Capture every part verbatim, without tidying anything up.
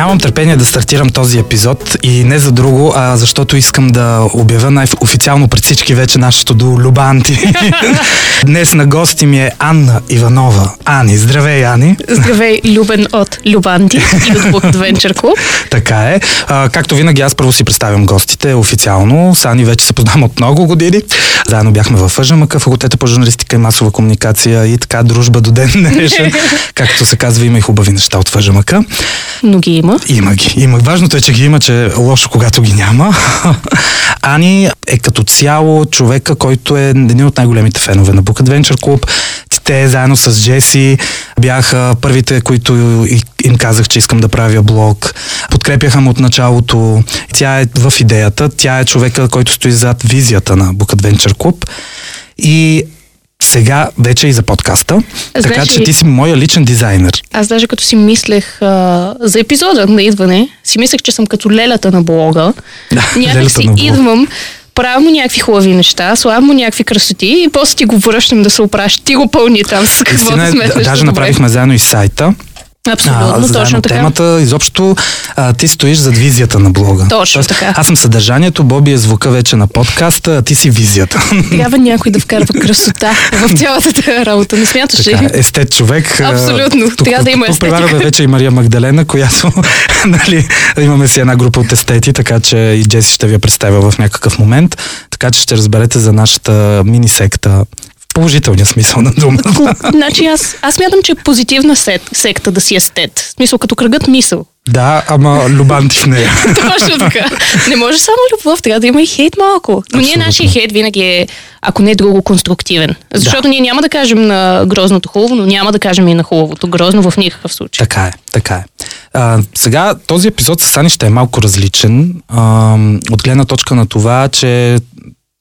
Нямам търпение да стартирам този епизод и не за друго, а защото искам да обявя най-официално пред всички вече нашето до Любанти. Днес на гости ми е Анна Иванова. Ани, здравей, Ани. Здравей, Любен от Любанти и от Book Adventure Club. Така е. А, както винаги, аз първо си представям гостите официално. С Ани вече се познавам от много години. Заедно бяхме във ФЖМК, факултета по журналистика и масова комуникация и така дружба до ден днешен. Както се казва, има и хубави неща от ФЖМК. Но ги има. Има ги. Има. Важното е, че ги има, че е лошо, когато ги няма. Ани е като цяло човека, който е един от най-големите фенове на Book Adventure Club. Те заедно с Джеси бяха първите, които им казах, че искам да правя блог. Подкрепяха му от началото. Тя е в идеята. Тя е човека, който стои зад визията на Book Adventure Club. И сега вече и за подкаста. Аз така даже, че ти си моя личен дизайнер. Аз даже като си мислех а, за епизода на идване, си мислех, че съм като лелята на блога. Да, някак си идвам, правя му някакви хубави неща, славя му някакви красоти и после ти го връщам да се опраш. Ти го пълни там с какво да сметнеш. Даже направихме заедно и сайта. Абсолютно, а, точно така. Темата, изобщо а, ти стоиш зад визията на блога. Точно. Тоест, така. Аз съм съдържанието, Боби е звука вече на подкаста, а ти си визията. Трябва някой да вкарва красота в цялата тази работа. Не смяташ ли? Естет човек. Абсолютно. Тук, трябва да има естетика. Тук прилагаме вече и Мария Магдалена, която нали, имаме си една група от естети, така че и Джеси ще ви я представя в някакъв момент. Така че ще разберете за нашата мини-секта. Положителния смисъл на думата. Значи аз, аз мятам, че е позитивна сет, секта да си естет. В смисъл като кръгът мисъл. Да, ама Любанти в нея. Точно така. Не може само любов, трябва да има и хейт малко. Но абсолютно. Ние нашия хейт винаги е, ако не е друго, конструктивен. Защото да. Ние няма да кажем на грозното хубаво, но няма да кажем и на хубавото грозно в никакъв случай. Така е, така е. А, сега този епизод с Ани ще е малко различен. А, от гледна точка на това, че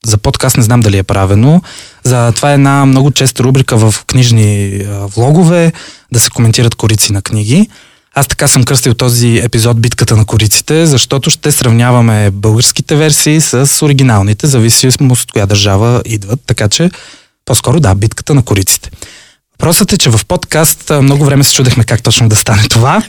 за подкаст не знам дали е правено. За това е една много честа рубрика в книжни влогове, да се коментират корици на книги. Аз така съм кръстил този епизод Битката на кориците, защото ще сравняваме българските версии с оригиналните, зависимо от коя държава идват. Така че, по-скоро да, Битката на кориците. Въпросът е, че в подкаст много време се чудехме как точно да стане това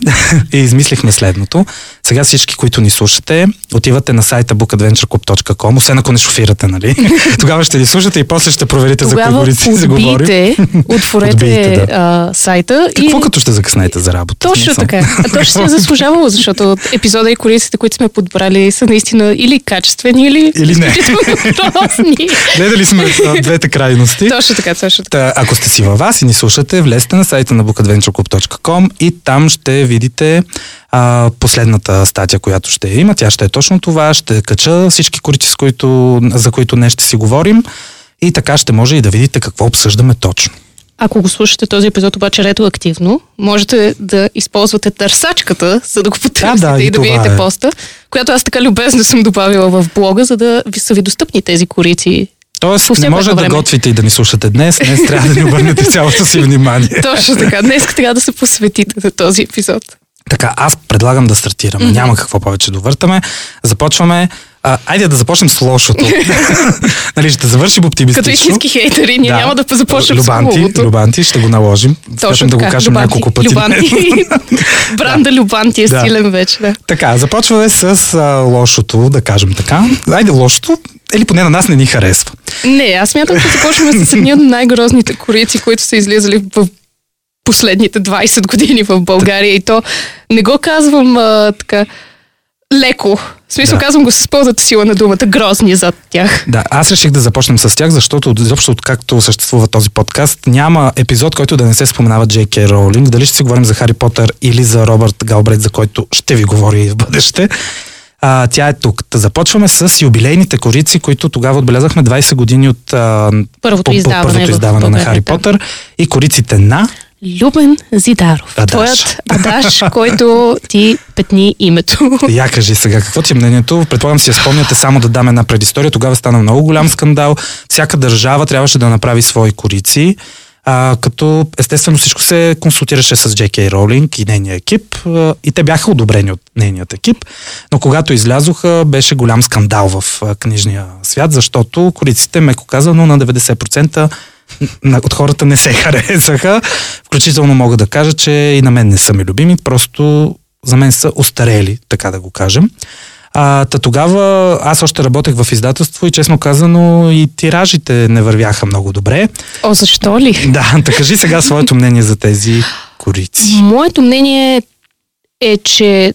и измислихме следното. Сега всички, които ни слушате, отивате на сайта book adventure club dot com, освен ако не шофирате, нали? Тогава ще ни слушате и после ще проверите за кои горици се говорим. Тогава отворете отбийте, да. а, сайта. Какво и... като ще закъснете за работа? Точно така. А то ще се е заслужавало, защото епизода и кориците, които сме подбрали, са наистина или качествени, или, или не. Гледали сме двете крайности. Точно така, точно така. Та, ако сте си във вас и ни слушате, влезте на сайта на book adventure club dot com и там ще видите а, последната статия, която ще има. Тя ще е точно това. Ще кача всички корици, с които, за които не ще си говорим и така ще може и да видите какво обсъждаме точно. Ако го слушате този епизод обаче ретроактивно, можете да използвате търсачката, за да го потърсите да, да, и, и да видите е. Поста, която аз така любезно съм добавила в блога, за да ви са ви достъпни тези корици. Тоест, не може да готвите и да ни слушате днес, днес трябва да ни обърнете цялото си внимание. Точно така, днес трябва да се посветите на този епизод. Така, аз предлагам да стартираме, mm-hmm. няма какво повече да въртаме. Започваме, а, айде да започнем с лошото. Нали, ще завършим оптимистично. Като истински хейтери, ние да. Няма да започнем Любанти, с хубавото. Любанти, ще го наложим. Точно да го кажем Любанти, няколко пъти. Любанти. Бранда Любанти е да. Силен вече. Да. Така, започваме с а, лошото, да кажем така. Айде лошото. Или поне на нас не ни харесва. Не, аз мятам, че започваме с едни от най-грозните корици, които са излизали в последните двайсет години в България. И то не го казвам а, така леко. В смисъл да. Казвам го с пълната сила на думата. Грозни зад тях. Да, аз реших да започнем с тях, защото изобщо откакто съществува този подкаст, няма епизод, който да не се споменава Дж. К. Роулинг. Дали ще си говорим за Хари Потър или за Робърт Галбрейт, за който ще ви говори в бъдеще. А, тя е тук. Та започваме с юбилейните корици, които тогава отбелязахме двайсет години от а, първото, по, по, издаване първото издаване на Хари Потър и кориците на Любен Зидаров. Адаш. Твоят адаш, който ти петни името. Я кажи сега, какво ти е мнението? Предполагам си я спомняте, само да дам една предистория. Тогава стана много голям скандал. Всяка държава трябваше да направи свои корици. А, като естествено всичко се консултираше с Дж. К. Роулинг и нейния екип а, и те бяха одобрени от нейният екип, но когато излязоха беше голям скандал в а, книжния свят, защото кориците, меко казано, на деветдесет процента от хората не се харесаха. Включително мога да кажа, че и на мен не са ми любими, просто за мен са остарели, така да го кажем. А, та тогава аз още работех в издателство и честно казано и тиражите не вървяха много добре. О, защо ли? Да, та кажи сега своето мнение за тези корици. Моето мнение е, че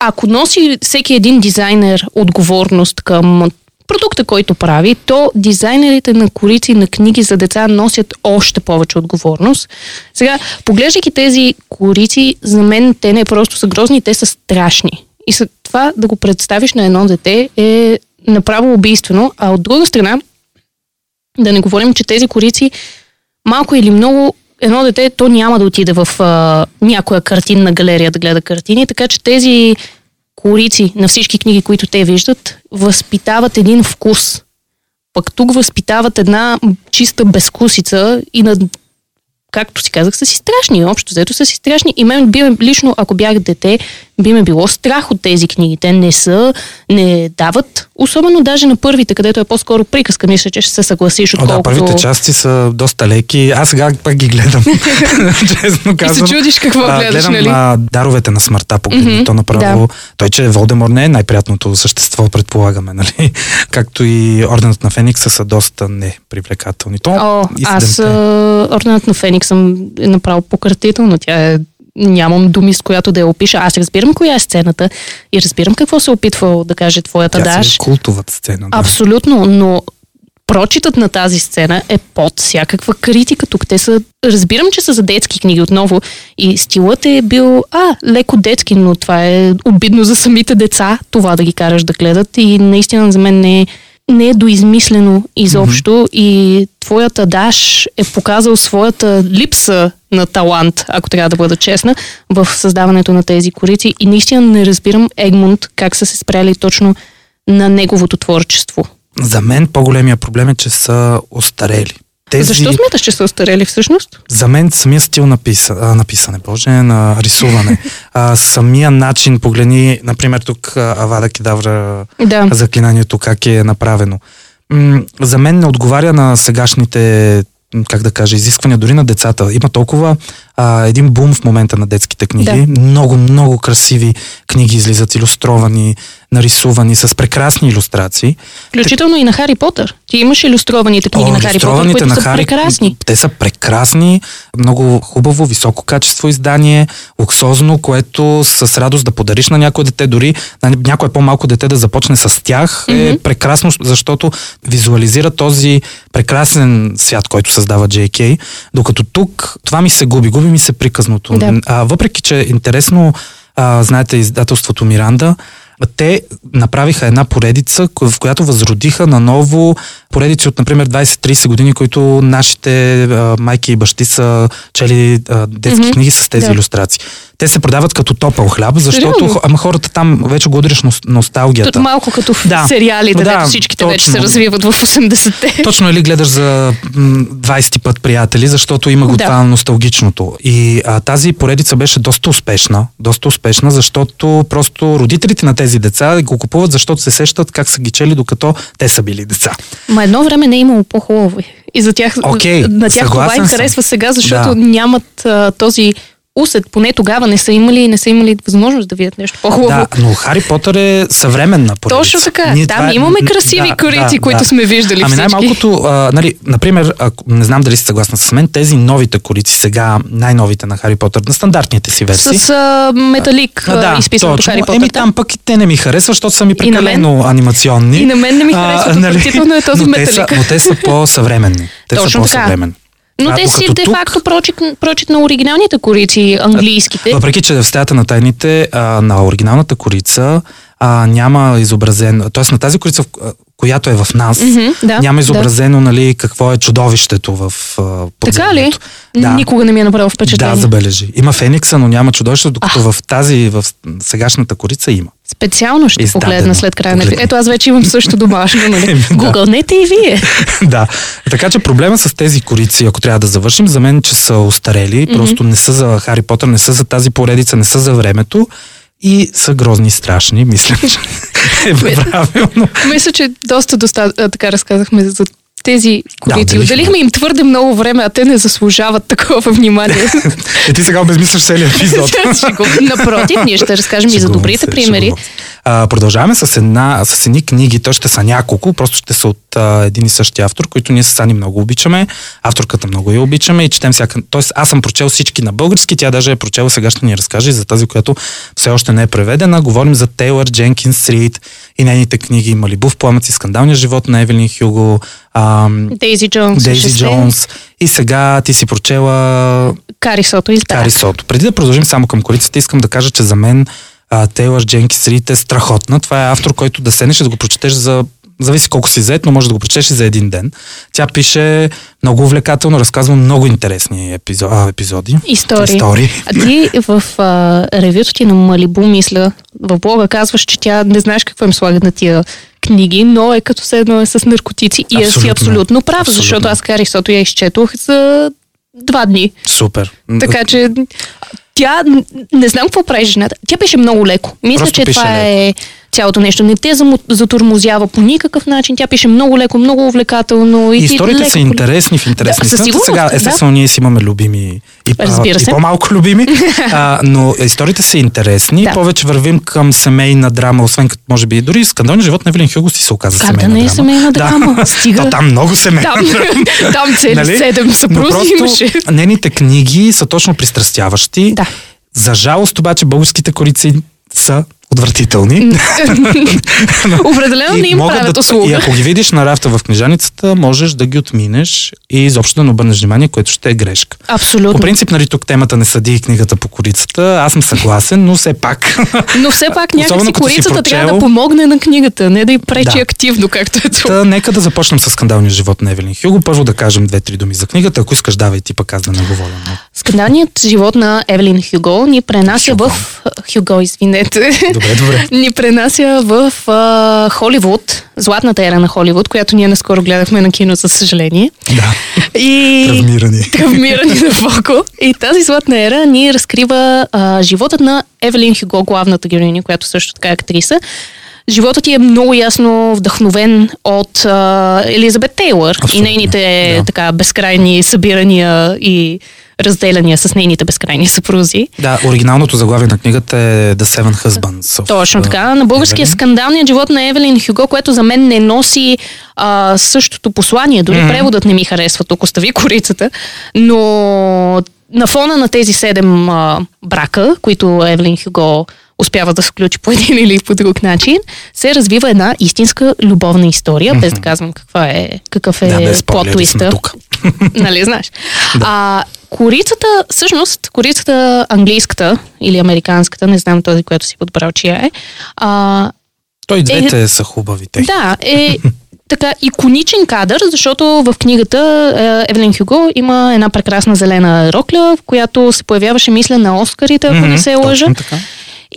ако носи всеки един дизайнер отговорност към продукта, който прави, то дизайнерите на корици на книги за деца носят още повече отговорност. Сега, поглеждайки тези корици, за мен те не просто са грозни, те са страшни. И след това да го представиш на едно дете е направо убийствено, а от друга страна, да не говорим, че тези корици малко или много, едно дете, то няма да отиде в а, някоя картинна галерия да гледа картини, така че тези корици на всички книги, които те виждат, възпитават един вкус. Пък тук възпитават една чиста безкусица и на, както си казах, са си страшни. Общо взето са си страшни. И мен би ме, лично, ако бях дете, би ме било страх от тези книги. Те не са, не дават. Особено даже на първите, където е по-скоро приказка. Мисля, че ще се съгласиш отколкото... О, да, първите части са доста леки. Аз сега пак ги гледам. Честно казвам. И се чудиш какво а, гледаш, гледам, нали? Гледам Даровете на смъртта, погледни. Mm-hmm, то направо... Да. Той, че Волдемор не е най-приятното същество, предполагаме, нали? Както и Орденът на Феникса са доста непривлекателни. То, О, аз Орденът на Феникс съм направо пократително. Тя е... Нямам думи, с която да я опиша. Аз разбирам коя е сцената и разбирам какво се опитва да каже твоята Даш. Тя се е култовата сцена. Да. Абсолютно, но прочитът на тази сцена е под всякаква критика. Тук те са... Разбирам, че са за детски книги отново и стилът е бил а, леко детски, но това е обидно за самите деца, това да ги караш да гледат и наистина за мен не е, не е доизмислено изобщо. Mm-hmm. И твоята Даш е показал своята липса на талант, ако трябва да бъда честна, в създаването на тези корици. И наистина не разбирам Егмунд как са се спряли точно на неговото творчество. За мен по-големия проблем е, че са остарели. Тези... Защо смяташ, че са остарели всъщност? За мен самия стил на писа... написане, боже, на рисуване. а, самия начин, погледни, например, тук Авада Кедавра, да. Заклинанието, как е направено. М- за мен не отговаря на сегашните, как да кажа, изисквания дори на децата. Има толкова а, един бум в момента на детските книги. Да. Много, много красиви книги излизат, илюстровани, нарисувани, с прекрасни илюстрации. Включително Т... и на Хари Потър. Ти имаш илюстрованите книги О, на Хари Потър, които са Хари... прекрасни. Те са прекрасни, много хубаво, високо качество издание, луксозно, което с радост да подариш на някое дете, дори на някое по-малко дете да започне с тях. Mm-hmm. Е прекрасно, защото визуализира този прекрасен свят, който създава Дж. К. Докато тук това ми се губи, губи ми се приказното. Да. А, въпреки, че интересно, а, знаете, издателството Миранда, те направиха една поредица, в която възродиха наново поредици от, например, двайсет-трийсет години, които нашите а, майки и бащи са чели а, детски mm-hmm. книги с тези да. Илюстрации. Те се продават като топъл хляб, защото ама хората там вече го удриш носталгията. Тут малко като в да. Сериалите, да, вече всичките точно. Вече се развиват в осемдесетте. Точно, или гледаш за двайсети път приятели, защото има го да. Това носталгичното. И а, тази поредица беше доста успешна, доста успешна, защото просто родителите на тези деца го купуват, защото се сещат как са ги чели, докато те са били деца. Ма едно време не е имало по-хубаво. И за тях, okay, на тях това им харесва сега, защото да. Нямат а, този усет, поне тогава не са имали и не са имали възможност да видят нещо по-хубаво. Да, но Хари Потър е съвременна поредица. Точно така. Ние там това... имаме красиви да, корици, да, които да. Сме виждали ами всички. Ами най-малкото, а, нали, например, а, не знам дали си съгласна с мен, тези новите корици сега, най-новите на Хари Потър, на стандартните си версии. С а, металик а, да, изписаното Хари Потър. Еми там пък и те не ми харесва, защото са ми прекалено анимационни. И на мен не ми харесва, действително нали, е този металик. Но те са по-съвременни. Те са по-съвременни. Но а, те си де-факто прочит, прочит на оригиналните корици, английските. Въпреки, че в стаята на тайните а, на оригиналната корица а, няма изобразен, т.е. на тази корица, която е в нас, mm-hmm, да, няма изобразено да. Нали, какво е чудовището в подземното. Така ли? Да. Никога не ми е направил впечатление. Да, забележи. Има Феникса, но няма чудовището, докато а. в тази, в сегашната корица има. Специално ще издадено, погледна след края на епизода. Ето аз вече имам също домашно, нали? Гугълнете и вие. Да. Така че проблема с тези корици, ако трябва да завършим, за мен, че са остарели, mm-hmm. просто не са за Хари Потър, не са за тази поредица, не са за времето и са грозни, страшни, мисля, че е правилно. Мисля, че доста доста така разказахме за тези колици. Да, отделихме им твърде много време, а те не заслужават такова внимание. Е, ти сега обезмисляш целия епизод. Напротив, ние ще разкажем шегувам и за добрите се, примери. А, продължаваме с една, с едни книги, то ще са няколко, просто ще са от а, един и същи автор, които ние с Ани много обичаме, авторката много я обичаме и четем всяка... Тоест, аз съм прочел всички на български, тя даже е прочела, сега ще ни разкаже и за тази, която все още не е преведена. Говорим за Тейлър Дженкинс Рийд и нейните книги Малибу в пламъци, Скандалният живот на Евелин Хюго, Дейзи Джонс. Дейзи Джонс. И сега ти си прочела... Кари Сото и Кари Сото. Преди да продължим само към кориците, искам да кажа, че за мен Тейлър Дженкинс Рийд е страхотна. Това е автор, който да седнеш и да го прочетеш за... Зависи колко си зает, но може да го прочетеш и за един ден. Тя пише много увлекателно, разказва много интересни епизо... а, епизоди. Истории. Истории. А ти в а, ревюто ти на Малибу, мисля, в блога казваш, че тя не знаеш какво им слагат на тия книги, но е като се едно е с наркотици и е си абсолютно прав, абсолютно. Защото аз Кари Сото я изчетох за два дни. Супер. Така че тя, не знам какво прави жената, тя пише много леко. Мисля, просто че това леко е цялото нещо. Не те затормозява по никакъв начин, тя пише много леко, много увлекателно. И, и историите леко... са интересни в интересни. Да, сигурност, сега, естествено, да, ние си имаме любими и, и по-малко любими, а, но историите са интересни. Да. Повече вървим към семейна драма, освен като може би и дори Скандалният живот на Евелин Хюго си се оказа как семейна, да, не е семейна драма. Да. Стига. То, там много семейна там, драма. Там цели нали? седем съпрузи имаше. Нейните книги са точно пристрастяващи. Да. За жалост обаче българските корици са отвратителни. Определено не им правят услуга. И ако ги видиш на рафта в книжаницата, можеш да ги отминеш и изобщо да не обърнеш внимание, което ще е грешка. Абсолютно. По принцип, нали тук темата не съди и книгата по корицата. Аз съм съгласен, но все пак. Но все пак някакси корицата прочел... трябва да помогне на книгата, не да й пречи да. активно, както е това. Та, нека да започнем с Скандалния живот на Евелин Хюго. Първо да кажем две-три думи за книгата. Ако искаш, давай ти пък аз да не говоря. Скандалният живот на Евелин Хюго ни пренася Хюго. в... Хюго, извинете. Добре, добре. Ни пренася в а, Холивуд, златната ера на Холивуд, която ние наскоро гледахме на кино, за съжаление. Да, и... травмирани. Травмирани дълбоко. И тази златна ера ни разкрива а, животът на Евелин Хюго, главната героиня, която също така е актриса. Животът ти е много ясно вдъхновен от а, Елизабет Тейлор. Абсолютно. И нейните да. така безкрайни събирания и разделяния с нейните безкрайни съпрузи. Да, оригиналното заглавие на книгата е The Seven Husbands. Точно така. На българския Скандалният живот на Евелин Хюго, което за мен не носи а, същото послание. Дори mm-hmm. преводът не ми харесва, тук остави корицата. Но на фона на тези седем а, брака, които Евелин Хюго успява да се включи по един или по друг начин, се развива една истинска любовна история, mm-hmm. без да казвам каква е, какъв е да, плот-туиста. Нали, знаеш? Да. А, корицата, всъщност, корицата английската или американската, не знам този, която си подбрал, чия е. А, Той двете е, са хубавите. Да, е така иконичен кадър, защото в книгата Евелин Хюго има една прекрасна зелена рокля, в която се появяваше, мисля, на Оскарите, ако mm-hmm, не се лъжа.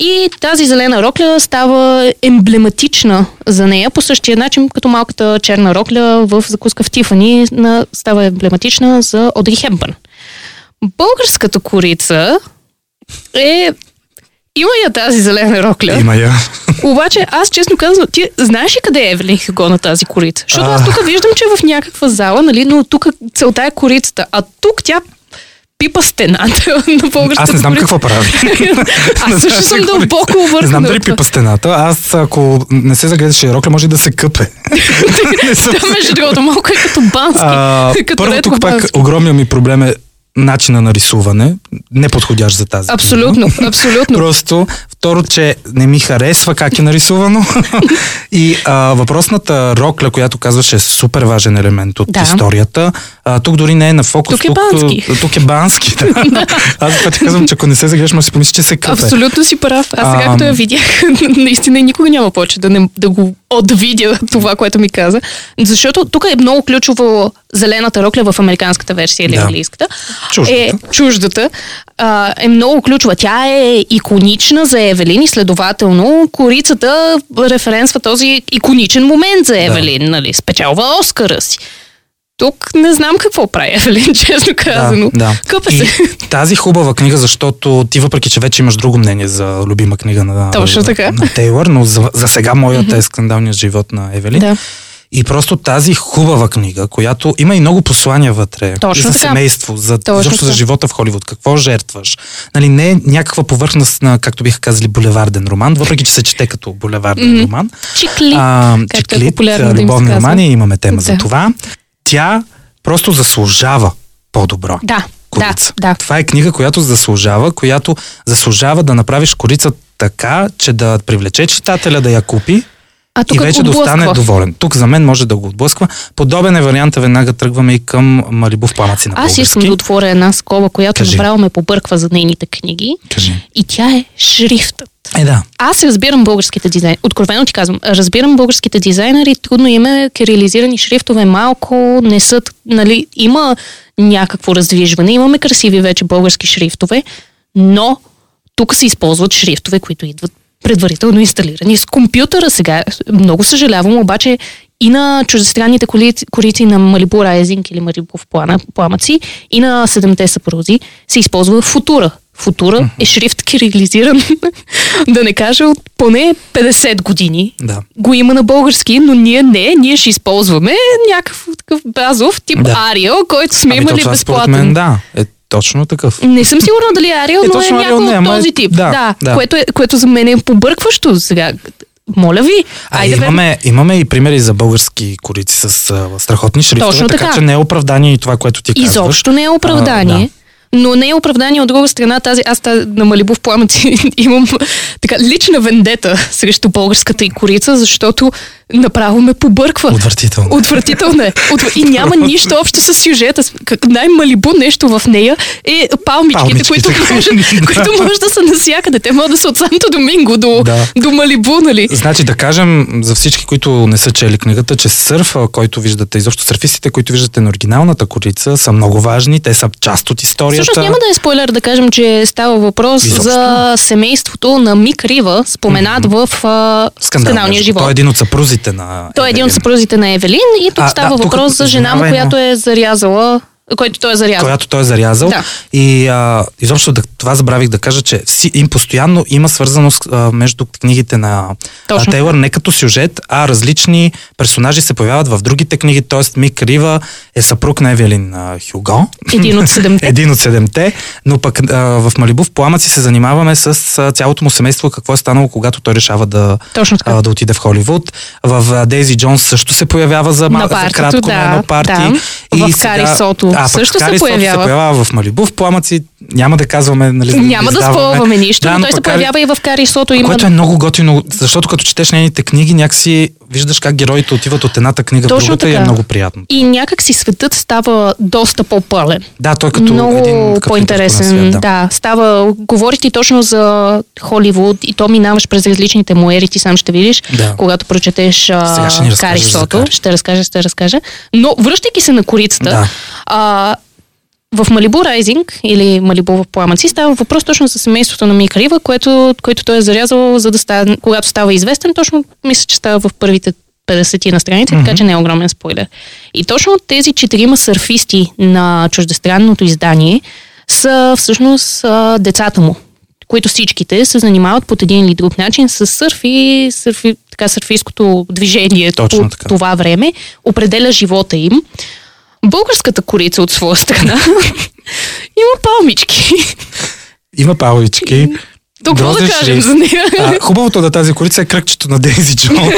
И тази зелена рокля става емблематична за нея, по същия начин като малката черна рокля в Закуска в Тифани става емблематична за Одри Хепбърн. Българската корица е... Има я тази зелена рокля. Има я. Обаче аз честно казвам, ти знаеш ли къде е Евелин Хюго на тази корица? Защото аз тук виждам, че е в някаква зала, нали, но тук целта е корицата, а тук тя... пипа стената на българската. Аз не знам какво прави. Аз също съм дълбоко объркана. Не знам дали пипа стената. Аз, ако не се загледаше рокля, може да се къпе. Да, между другото, малко е като Бански. Първо тук пак огромният ми проблем е начина на рисуване, не подходящ за тази. Абсолютно, тема. абсолютно. Просто, второ, че не ми харесва как е нарисувано. И а, въпросната рокля, която казваше е супер важен елемент от да. историята, а, тук дори не е на фокус. Тук е Бански. Тук, тук е Бански, да. Аз пъти казвам, че ако не се загреш, може си помисли, че се къпе. Абсолютно си прав. Аз сега, като я видях, наистина никога няма повече да, не, да го отвидя това, което ми каза. Защото тук е много ключово зелената рокля в американската версия или да. английската. Чуждата. Е, чуждата а, е много ключова. Тя е иконична за Евелин и следователно корицата референсва този иконичен момент за Евелин. Да. Нали, спечелва Оскара си. Тук не знам какво прави Евелин, честно казано. Да, да. Къпа се. И тази хубава книга, защото ти въпреки, че вече имаш друго мнение за любима книга на, на, на Тейлър, но за, за сега моята е Скандалният живот на Евелин. Да. И просто тази хубава книга, която има и много послания вътре. Точно за семейство, за, за живота в Холивуд, какво жертваш. Нали, не е някаква повърхностна, както биха казали, булеварден роман, въпреки че се чете като булеварден mm-hmm. роман. Чиклит, а, чиклит е любовни да романи, имаме тема да. За това. Тя просто заслужава по-добро. Да. Корица. Да, да. Това е книга, която заслужава, която заслужава да направиш корица така, че да привлече читателя да я купи а, и вече да остане доволен. Тук за мен може да го отблъсква. Подобен е варианта, веднага тръгваме и към Малибу в пламъци на български. Аз искам да отворя една скоба, която направо ме побърква за нейните книги. Кажи. И тя е шрифтът. Е, да. Аз разбирам българските дизайнери. Откровено ти казвам, разбирам българските дизайнери, трудно има кирилизирани шрифтове, малко не са, нали, има някакво раздвижване, имаме красиви вече български шрифтове, но тук се използват шрифтове, които идват предварително инсталирани с компютъра сега. Много съжалявам, обаче и на чуждестранните корици на Малибу Райзинг или Малибу в пламъци и на седемте съпрузи се използва футура. Футура е шрифт кирилизиран, да не кажа, от поне петдесет години. Да. Го има на български, но ние не, ние ще използваме някакъв такъв базов тип да. Ариел, който сме ами имали безплатно. Мен, да, е точно такъв. Не съм сигурна дали Ариел, е но е някой от този е... тип. Да, да, да. Което, е, което за мен е побъркващо сега. Моля ви. А, имаме, имаме и примери за български корици с а, страхотни шрифтове, точно така. Така че не е оправдание и това, което ти казваш. Изобщо не е оправдание. А, да. Но не е оправдание от друга страна тази, аз тази, на Малибу в пламъци имам така лична вендета срещу българската и корица, защото направо ме побърква. Отвратително. Отвратително е. Отв... И няма нищо общо с сюжета. Най-малибу нещо в нея е палмичките, палмичките които, може, които може да са навсякъде. Те могат да са от Санто Доминго до, да. До Малибу, нали? Значи да кажем за всички, които не са чели книгата, че сърфа, който виждате, изобщо сърфистите, които виждате на оригиналната корица, са много важни. Те са част от историята. Всъщност няма да е спойлер да кажем, че става въпрос изобщо за семейството на Мик Рива, споменат mm-hmm. в uh, Скандалния живот. Той е един от съпрузите на той е един от съпрузите на Евелин и тук а, става да, въпрос тук, за жена му, която е зарязала, който той е зарязал. Която той е зарязал. Да. И а, изобщо да, това забравих да кажа, че им постоянно има свързаност а, между книгите на а, Тейлър, не като сюжет, а различни персонажи се появяват в другите книги, т.е. Мик Рива е съпруг на Евелин а, Хюго. Един от седемте. Един от седемте, но пък а, в Малибу в пламъци се занимаваме с а, цялото му семейство, какво е станало, когато той решава да, а, да отиде в Холивуд. В Дейзи Джонс също се появява за, на партито, за кратко да, на едно парти. Да. И в Кари Сото. А, също Кари се появява. Сото се появява в Малибу в пламъци. Няма да казваме... Нали, няма да, да спълваме нищо, да, но той се Кари... появява и в Кари Сото. Има... Което е много готино, защото като четеш нейните книги, някакси виждаш как героите отиват от едната книга точно в другата така. И е много приятно. И някак си светът става доста по-пълен. Да, той като много един... Като по-интересен, свят, да. Да. Става... Говори ти точно за Холивуд и то минаваш през различните му ери, ти сам ще видиш, да. Когато прочетеш а... Кари Сото. Ще разкажа, ще разкажа. Но връщайки се на корицата, да. а... В Малибу Райзинг или Малибу в пламъци става въпрос точно за семейството на Мик Рива, което, който той е зарязал, за да става, когато става известен, точно мисля, че става в първите петдесет на страница, mm-hmm. така че не е огромен спойлер. И точно тези четирима сърфисти на чуждестранното издание са всъщност децата му, които всичките се занимават по един или друг начин с сърф и сърфи, така, сърфийското движение точно така. От това време, определя живота им. Българската корица от своя страна има палмички. Има палмички. Тук какво да кажем за нея? А, хубавото на тази корица е кръгчето на Дейзи Джонс.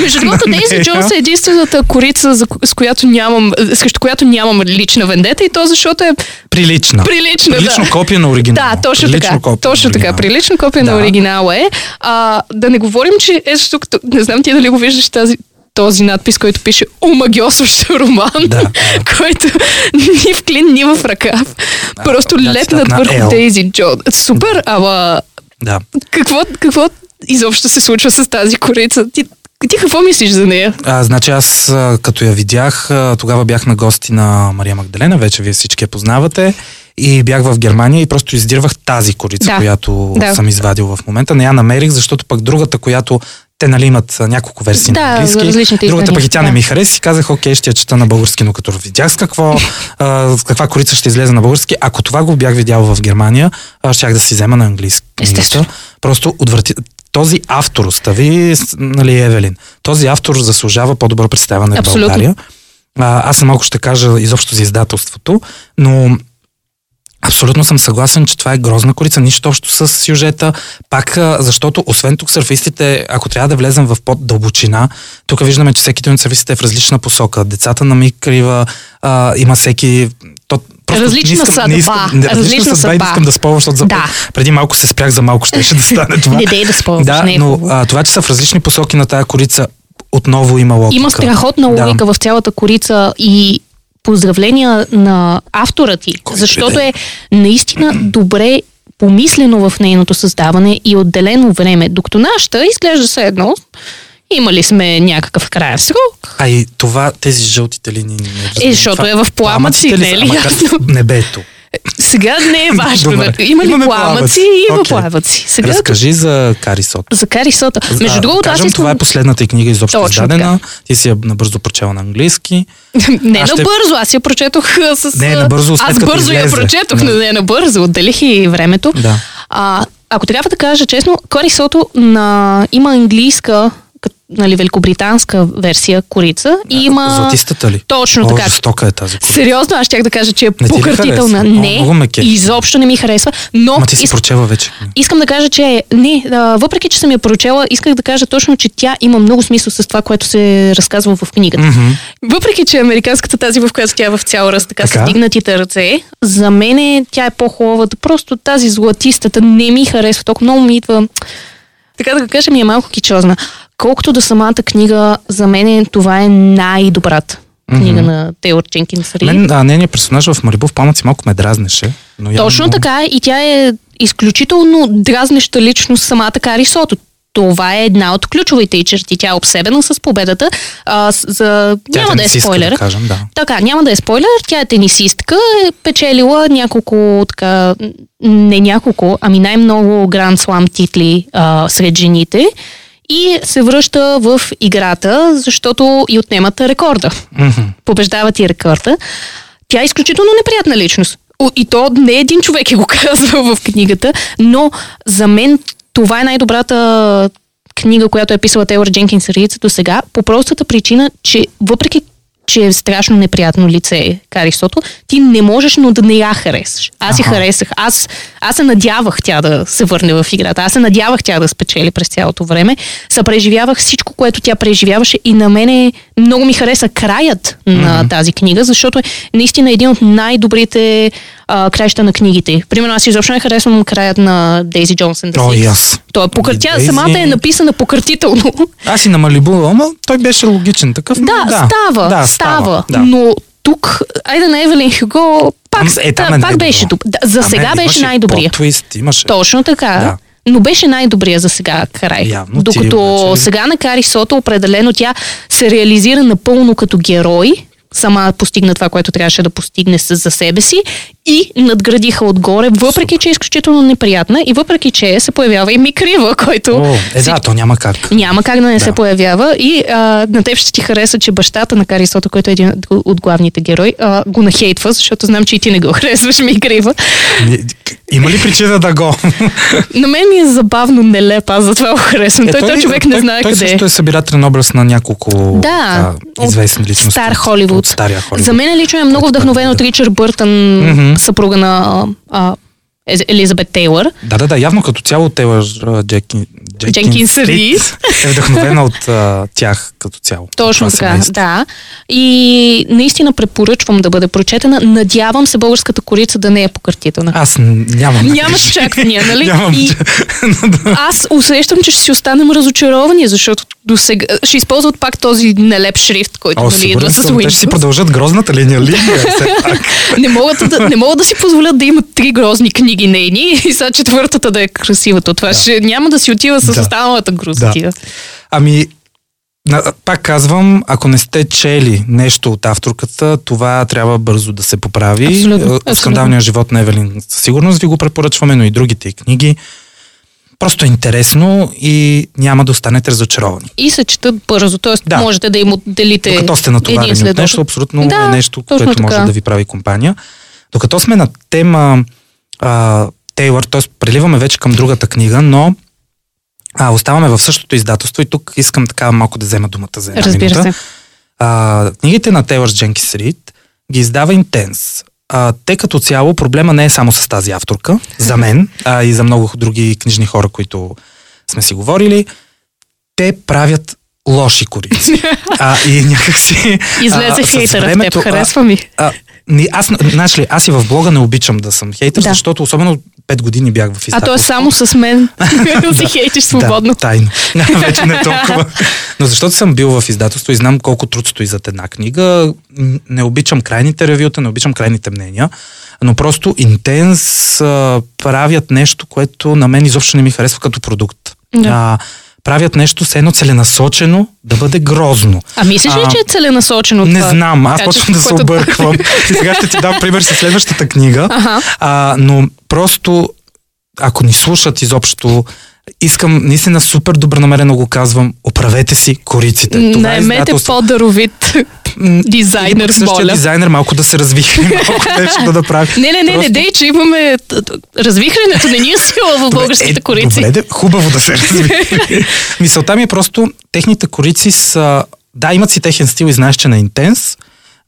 Между другото, Дейзи Джонс е единствената корица, за, с която нямам, срещу която нямам лична вендета и то защото е... Прилична. Прилична, прилично да. Копия на оригинала. Да, точно прилично така. Копия точно така. Прилично копия да. На оригинала е. А, да не говорим, че е тук, не знам ти дали го виждаш тази този надпис, който пише омагьосващ роман, да, който ни в клин, ни в ръкав. Да, просто да, лепнат да, върху Дейзи Джон. Супер, ама да. Какво, какво изобщо се случва с тази корица? Ти, ти какво мислиш за нея? А, значи аз като я видях, тогава бях на гости на Мария Магдалена, вече вие всички я познавате. И бях в Германия и просто издирвах тази корица, да, която да. Съм извадил в момента. Не я намерих, защото пък другата, която те нали имат няколко версии да, на английски. Другата пък и тя да. Не ми хареса и казах, окей, ще я чета на български, но като видях с какво, а, с каква корица ще излезе на български, ако това го бях видял в Германия, щях да си взема на английски. Естествено. Просто отврати... този автор, остави, нали, Евелин, този автор заслужава по-добро представяне в България. А, аз малко ще кажа изобщо за издателството, но абсолютно съм съгласен, че това е грозна корица, нищо общо с сюжета, пак защото освен тук сърфистите, ако трябва да влезем в по-дълбочина, тук виждаме, че всеки един от сърфистите е в различна посока. Децата на Мик Рива, а, има всеки... То, просто различна искам, съдба. Искам, не, различна съдба и не искам да спомня, защото за... да. преди малко се спрях, за малко ще, ще да стане това. не дей да спомня, да, не е но, а, това, че са в различни посоки на тая корица, отново има логика. Има страхотна логика да. в цялата корица и поздравления на автора ти, Кой защото е наистина добре помислено в нейното създаване и отделено време. Докато нашата изглежда все едно, имали сме някакъв краен срок. А и това, тези жълтите линии... Не е, защото това, е в пламъци, не е ли ясно? Небето. Сега не е важно. Има ли пламъци и има okay. пламъци. Сега... Разкажи за Кари Сото. За Кари Сото. Между другото, аз искам... това е последната книга изобщо издадена. Ти си я набързо прочела на английски. не аз набързо, ще... аз я прочетох с... Не, набързо, аз бързо я прочетох, но не набързо. Отделих и времето. Да. А, ако трябва да кажа честно, Кари Сото на... има английска, нали, великобританска версия корица и да, има... Златистата ли? Точно О, така. Жестока е тази корица. Сериозно, аз щях да кажа, че е покъртителна. Не, О, изобщо не ми харесва. Но... Ма ти си иск... прочела вече. Искам да кажа, че... Не, а, въпреки, че съм я прочела, исках да кажа точно, че тя има много смисъл с това, което се разказва в книгата. Mm-hmm. Въпреки, че американската тази, в която тя в цял раз така, така? с дигнатите ръце, за мен тя е по-хубавата. Просто тази златистата не ми харесва. Толкова много ми идва... Така да кажа, ми е малко кичозна. Колкото до самата книга, за мен това е най-добрата книга mm-hmm. на Тейлър Дженкинс Рийд. Да, нейният персонаж в Малибу в пламъци малко ме дразнеше. Но Точно явно... така, и тя е изключително дразнеща личност, самата Кари Сото. Това е една от ключовите и черти. Тя е обсебена с победата. А, за... Тя няма е да е спойлер. Да кажем, да. Така, няма да е спойлер. Тя е тенисистка, е печелила няколко, така, не няколко, ами най-много Гранд Слам титли а, сред жените. И се връща в играта, защото и отнемат рекорда. Mm-hmm. Побеждават и рекорда. Тя е изключително неприятна личност. И то не един човек е го казва в книгата, но за мен това е най-добрата книга, която е писала Тейлър Дженкинс Рийд до сега, по простата причина, че въпреки, че е страшно неприятно лице Кари Сото, ти не можеш, но да не я харесаш. Аз я харесах. Аз, аз се надявах тя да се върне в играта. Аз се надявах тя да спечели през цялото време. Съпреживявах всичко, което тя преживяваше и на мене много ми хареса краят на mm-hmm. тази книга, защото е наистина един от най-добрите а, краища на книгите. Примерно аз изобщо не харесвам краят на Дейзи Джонс. Oh, yes. Той е покър... Тя Дейзи... самата е написана покъртително. Аз и на Малибу, ама той беше логичен такъв. Да, да. става. Да, Става, да. но тук, айде на Евелин Хюго, пак, е, та, пак беше добър. За сега беше най-добрия. По-твист, имаше. Точно така. Да. Но беше най-добрия за сега край. Явно, Докато ти, сега на Кари Сото определено тя се реализира напълно като герой. Сама постигна това, което трябваше да постигне за себе си и надградиха отгоре, въпреки, че е изключително неприятна и въпреки, че се появява и Мик Рива, който... О, е, да, то няма как. Няма как да не да. се появява и а, на теб ще ти хареса, че бащата на Кари Сото, който е един от главните герои, а, го нахейтва, защото знам, че и ти не го харесваш, Мик Рива. Има ли причина да го? На мен ми е забавно нелеп, аз затова го харесвам. Е, той, той човек той, не знае той, къде е. Той също е събирателен образ на няколко да, а, известни личности. Стар Холивуд. За мен лично е много вдъхновен от Ричард Бъртън, mm-hmm. съпруга на а, Елизабет Тейлор. Да, да, да, явно като цяло Тейлър Дженкинс Рийд е вдъхновена от а, тях като цяло. Точно така, да. И наистина препоръчвам да бъде прочетена. Надявам се българската корица да не е покъртителна. Аз нямам. Нямаш чакания, нали? Нямам... И... Аз усещам, че ще си останем разочаровани, защото до сега ще използват пак този нелеп шрифт, който нали идва с Windows. Те ще си продължат грозната линия. линия не, могат да, не могат да си позволят да имат три грозни книги нейни и сега четвъртата да е красивата. Това да. ще няма да си отива с да. останалата грозотия. Да. Ами, пак казвам, ако не сте чели нещо от авторката, това трябва бързо да се поправи. Абсолютно. Скандалният живот на Евелин със сигурност ви го препоръчваме, но и другите книги. Просто е интересно и няма да останете разочаровани. И се четат бързо, т.е. да. можете да им отделите. Докато сте натоварени от нещо, абсолютно да, е нещо, което така. може да ви прави компания. Докато сме на тема а, Тейлър, т.е. преливаме вече към другата книга, но А, оставаме в същото издателство и тук искам така малко да взема думата за една Разбира минута. Се. А, книгите на Тейлър Дженкинс Рийд ги издава Интенс. А, те като цяло проблема не е само с тази авторка, за мен, а и за много други книжни хора, които сме си говорили. Те правят лоши корици. А, и някакси... Излезе а, хейтъра времето, в теб, харесва ми. А, а, не, аз, знаеш ли, аз и в блога не обичам да съм хейтър, да. защото особено пет години бях в издателството. А то е само с мен. Си хейтиш свободно. Да, тайно. Вече не толкова. Но защото съм бил в издателство и знам колко труд стои зад една книга, не обичам крайните ревюта, не обичам крайните мнения, но просто Интенс правят нещо, което на мен изобщо не ми харесва като продукт. Да. А, правят нещо с едно целенасочено да бъде грозно. А мислиш ли, а, че е целенасочено? Не това? знам, аз почвам да се обърквам. И сега ще ти дам пример със следващата книга, ага. а, но просто ако ни слушат изобщо, искам наистина супер добронамерено го казвам, оправете си кориците. Това наймете по-даровит дизайнер с боля. Дизайнер малко да се развихри, малко нещо да направи. Не, не, не, просто... не дей, че имаме развихренето, не ни е сила в българските е, корици. Добре, де, хубаво да се развихри. Мисълта ми е просто, техните корици са, да, имат си техен стил и знаеш, че на Интенс,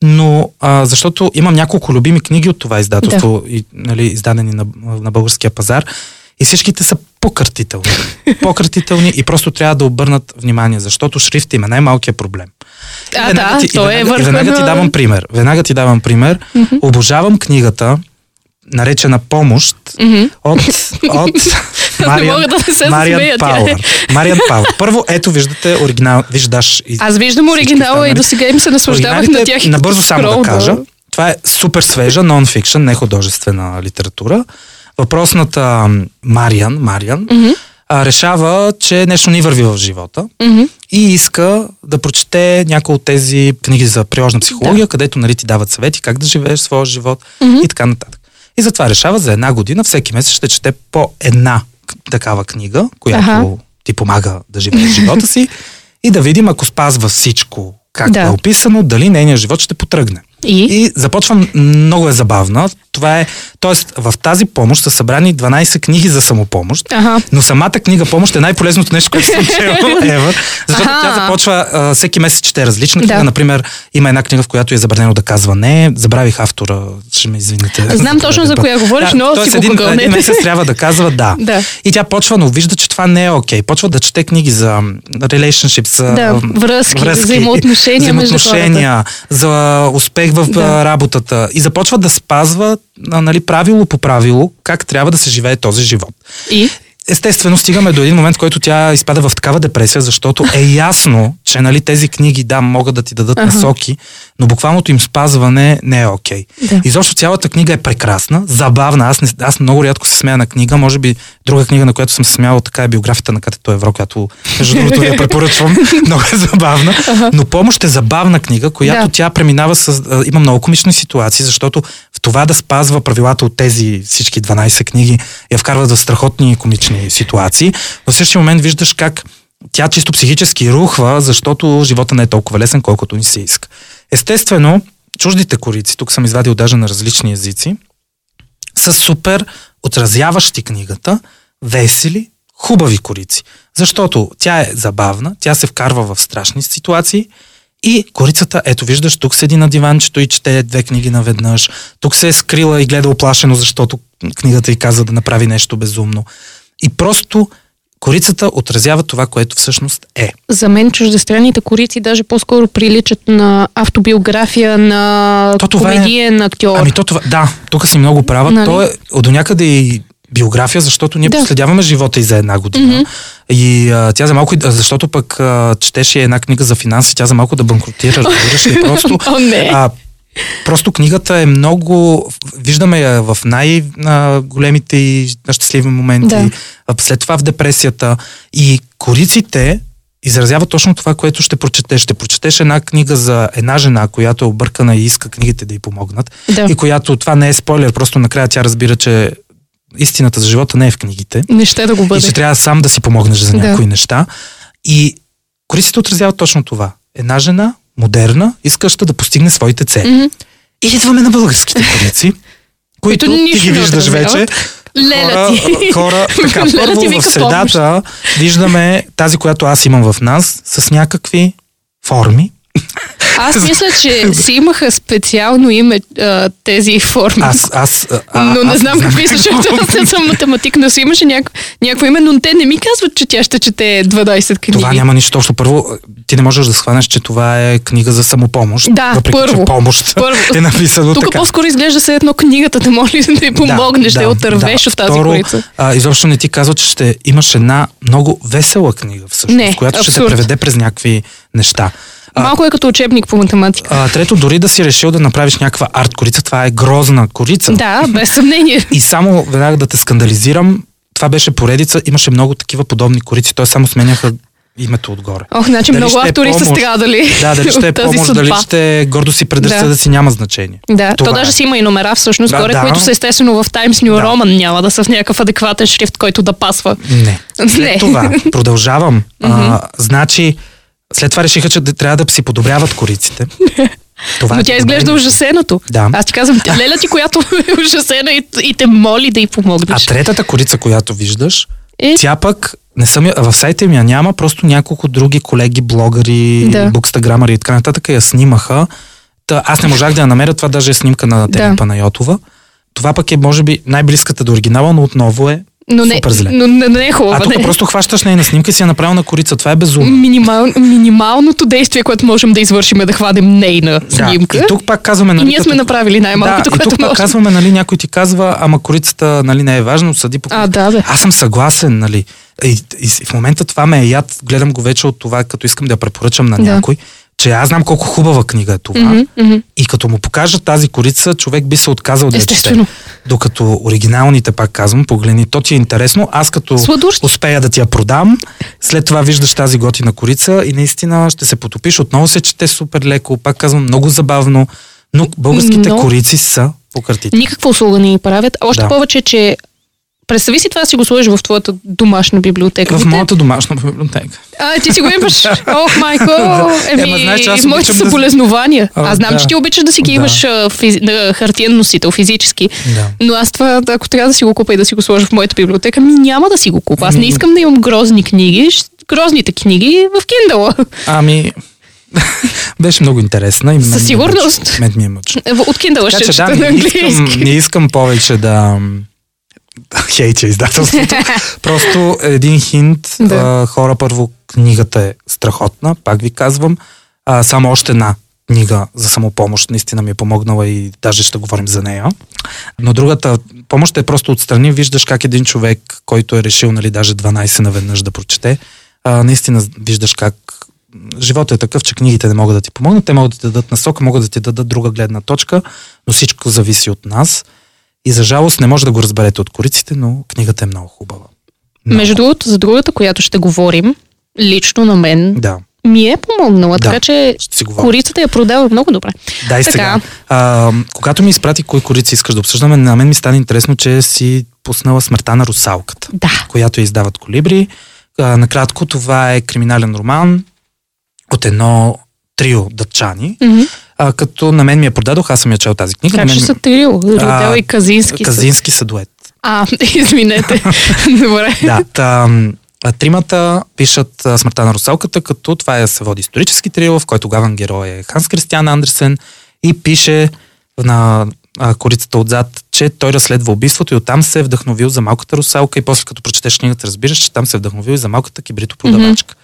но а, защото имам няколко любими книги от това издателство, да. и, нали, издадени на, на българския пазар, и всичките са пократителни. Пократителни и просто трябва да обърнат внимание, защото шрифт им е най-малкият проблем. А, веднага да, ти, то и веднага, е върху... Веднага ти давам пример. Веднага ти давам пример. Mm-hmm. Обожавам книгата, наречена Помощ, mm-hmm. от, от Мариан, да Мариан Пауър. Мариан Пауър. Първо, ето виждате оригинал. Виждаш и... Аз виждам оригинала там, и до сега им се наслаждавах на тях. Набързо само скрол, да кажа. Това е супер свежа, нон-фикшън, не художествена литература. Въпросната Мариан, Мариан mm-hmm. а, решава, че нещо ни върви в живота mm-hmm. и иска да прочете някои от тези книги за приложна психология, да. където нали ти дават съвети как да живееш своя живот mm-hmm. и така нататък. И затова решава за една година, всеки месец ще чете по една такава книга, която Aha. ти помага да живееш живота си и да видим ако спазва всичко както да. е описано, дали нейният живот ще потръгне. И? И започвам, много е забавна. Това е, тоест в тази помощ са събрани дванайсет книги за самопомощ, ага. но самата книга помощ е най-полезното нещо, което съм чела ever, защото ага. тя започва а, всеки месец чете различна книга. Да. Например, има една книга, в която е забранено да казва не, забравих автора, ще ме извините. Знам точно за коя говориш, да, но си го един, един месец трябва да казва да. да. И тя почва, но вижда, че това не е окей. Okay. Почва да чете книги за relationships, да, връзки, връзки, взаимоотношения, взаимоотношения за успех в да. работата и започва да спазва нали, правило по правило как трябва да се живее този живот. И? Естествено, стигаме до един момент, в който тя изпада в такава депресия, защото е ясно, че нали, тези книги да, могат да ти дадат ага. насоки, но буквалното им спазване не е окей. Okay. Да. Изобщо цялата книга е прекрасна, забавна. Аз, не, аз много рядко се смея на книга. Може би друга книга, на която съм се смяла, така е биографията на Катето Евро, която между другото ви я препоръчвам. Много е забавна. Ага. Но Помощ е забавна книга, която да. тя преминава с... Има много комични ситуации, защото в това да спазва правилата от тези всички дванайсет книги я вкарват в страхотни комични ситуации. В същия момент виждаш как тя чисто психически рухва, защото живота не е толкова лесен, колкото ни се иска. Естествено, чуждите корици, тук съм извадил даже на различни езици, са супер отразяващи книгата, весели, хубави корици. Защото тя е забавна, тя се вкарва в страшни ситуации и корицата, ето виждаш, тук седи на диванчето и чете две книги наведнъж, тук се е скрила и гледа оплашено, защото книгата й каза да направи нещо безумно. И просто корицата отразява това, което всъщност е. За мен чуждестранните корици даже по-скоро приличат на автобиография на комедиен е... актьор. Ами то това, да, тук си много права. Нали? То е до някъде и биография, защото ние да. последяваме живота и за една година. Mm-hmm. И а, тя за малко, защото пък а, четеше една книга за финанси, тя за малко да банкротира, разбираш ли? Просто... oh, не. А, Просто книгата е много... Виждаме я в най-големите и щастливи моменти, да. а след това в депресията. И кориците изразяват точно това, което ще прочетеш. Ще прочетеш една книга за една жена, която е объркана и иска книгите да й помогнат. Да. И която, това не е спойлер, просто накрая тя разбира, че истината за живота не е в книгите. Не ще да го бъде. И че трябва сам да си помогнеш за някои да. неща. И кориците отразяват точно това. Една жена... модерна, искаща да постигне своите цели. Mm-hmm. И идваме на българските корици, които ти ги виждаш вече. Леля ти. Хора, така, първо ти в средата помощ. Виждаме тази, която аз имам в нас, с някакви форми. Аз мисля, че си имаха специално име а, тези форми. Аз, аз, а, но не знам аз какви са, защото съм математик, но си имаше някакво, някакво име, но те не ми казват, че тя ще чете дванайсет книги. Това няма нищо общо. Първо, ти не можеш да схванеш, че това е книга за самопомощ. Да, въпреки, първо. Помощ първо. Е написано тук така. По-скоро изглежда се едно книгата, да може да й помогнеш, да, да, да я отървеш да. От тази Второ, корица. А, изобщо не ти казва, че ще имаш една много весела книга, всъщност, не, която абсурд. Ще се преведе през някакви неща. Малко е като учебник по математика. А, трето, дори да си решил да направиш някаква арт-корица, това е грозна корица. Да, без съмнение. И само веднага да те скандализирам, това беше поредица, имаше много такива подобни корици, т.е. само сменяха името отгоре. Ох, значи дали много автори са страдали. Да, дали ще е помощ, съдба. Дали ще гордост и предразсъдъци, да. Няма значение. Да, това то даже е. Си има и номера всъщност, да, горе, да. Които са естествено в Times New да. Roman, няма да са в някакъв адекватен шрифт, който да пасва. Не. Не. Това, продължавам. а, значи, след това решиха, че трябва да си подобряват кориците. Това Но е тя изглежда ужасеното. Да. Аз ти казвам, леля ти, която е ужасена и, и те моли да й помогнеш. А третата корица, която виждаш, е... тя пък, не съм, в сайта ми я няма, просто няколко други колеги, блогъри, да. Букстаграмъри и така нататък я снимаха. Та, аз не можах да я намеря, това даже е снимка на Тени да. Панайотова. Това пък е, може би, най-близката до оригинала, но отново е Но не, но, но не е хубаво. А тук не. Просто хващаш нейна снимка и си я направил на корица. Това е безумно. Минимал, минималното действие, което можем да извършим е да хванем нейна снимка. Да. И тук пак казваме... Нали, и ние сме като... направили най-малкото, да, което можем. И тук пак казваме, нали, някой ти казва, ама корицата нали, не е важно, съди по корицата. А, да, бе. Аз съм съгласен, нали. И, и в момента това ме е яд. Гледам го вече от това, като искам да я препоръчам на някой. Да. Че аз знам колко хубава книга е това. Mm-hmm, mm-hmm. И като му покажа тази корица, човек би се отказал да чете. Докато оригиналните, пак казвам, погледни, то ти е интересно. Аз като Сладурщи. Успея да ти я продам, след това виждаш тази готина корица и наистина ще се потопиш. Отново се чете супер леко, пак казвам, много забавно. Но българските Но... корици са пократите. Никаква услуга не ни правят. Още да. Повече, че представи си това си го сложиш в твоята домашна библиотека. В моята домашна библиотека. А, ти си го имаш? Ох, майко! Еми, в моите съболезнования. Аз знам, че ти обичаш да си ги имаш хартиен носител, физически. Но аз това, ако трябва да си го купа и да си го сложа в моята библиотека, няма да си го купа. Аз не искам да имам грозни книги. Грозните книги в Kindle. Ами... Беше много интересна. Със сигурност. Мен ми е мъчно. От Kindle ще чета на английски. Не искам повече да... Хейче издателството. Просто един хинт. Да. А, хора, първо, книгата е страхотна, пак ви казвам. А, само още една книга за самопомощ наистина ми е помогнала и даже ще говорим за нея. Но другата помощ е просто отстрани. Виждаш как един човек, който е решил нали, даже дванайсет наведнъж да прочете, а, наистина виждаш как живота е такъв, че книгите не могат да ти помогнат. Те могат да ти дадат насока, могат да ти дадат друга гледна точка, но всичко зависи от нас. И за жалост не може да го разберете от кориците, но книгата е много хубава. Много. Между другото, за другата, която ще говорим, лично на мен, да. Ми е помогнала, да. Така че корицата я продава много добре. Да, и така. Сега, а, когато ми изпрати кои корици искаш да обсъждаме, на мен ми стана интересно, че си пуснала Смъртта на русалката, да. Която я издават Колибри. А, накратко, това е криминален роман от едно трио датчани, mm-hmm. А, като на мен ми я продадох, аз съм я чел тази книга. Как ще мен... са Тирил? Родел и Казински. Казински са дует. А, извинете. Добре. Да, тъм, тримата пишат Смъртта на русалката, като това е се води исторически трилър, в който главен герой е Ханс Кристиан Андерсен и пише на а, корицата отзад, че той разследва убийството и оттам се е вдъхновил за малката русалка и после като прочетеш книгата разбираш, че там се е вдъхновил и за малката кибритопродавачка. Mm-hmm.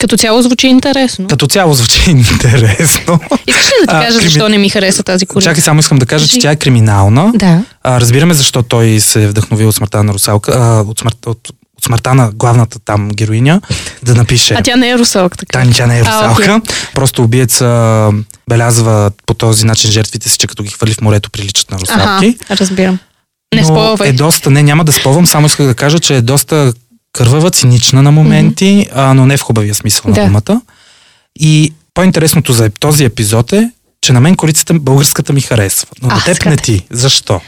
Като цяло звучи интересно. Като цяло звучи интересно. Искаш ли да ти кажа а, защо крими... не ми хареса тази корица? Чакай, само искам да кажа, че тя е криминална. Да. А, разбираме защо той се е вдъхновил от Смъртта на русалка, а, от, смърт, от, от Смъртта на главната там героиня, да напише. А тя не е русалка, така. Та, тя не е русалка. А, okay. Просто убиеца белязва по този начин жертвите си, че като ги хвърли в морето приличат на русалки. Аха, разбирам. Не спойвай. Е доста, не, няма да спъвам, само исках да кажа, че е доста кървава, цинична на моменти, mm-hmm. а, но не в хубавия смисъл да. На думата. И по-интересното за този епизод е, че на мен корицата българската ми харесва. Но а, на теб не ти. Защо?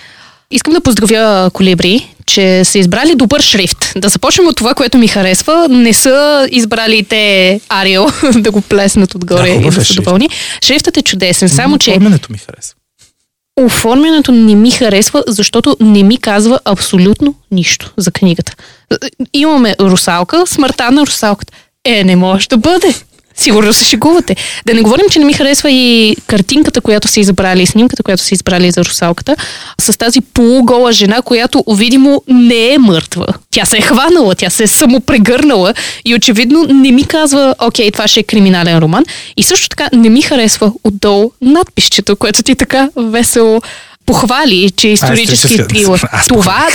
Искам да поздравя Колибри, че са избрали добър шрифт. Да започнем от това, което ми харесва. Не са избрали те Ариел да го плеснат отгоре да, и да се шрифт. Допълни. Шрифтът е чудесен, само но, че... Поименето ми харесва. оформянето не ми харесва, защото не ми казва абсолютно нищо за книгата. Имаме русалка, смъртта на русалката. Е, не може да бъде. Сигурно се шегувате. Да не говорим, че не ми харесва и картинката, която са избрали, и снимката, която са избрали за русалката, с тази полугола жена, която видимо не е мъртва. Тя се е хванала, тя се е самопрегърнала и очевидно не ми казва, окей, това ще е криминален роман. И също така не ми харесва отдолу надписчето, което ти така весело похвали, че исторически а, трилър. Това,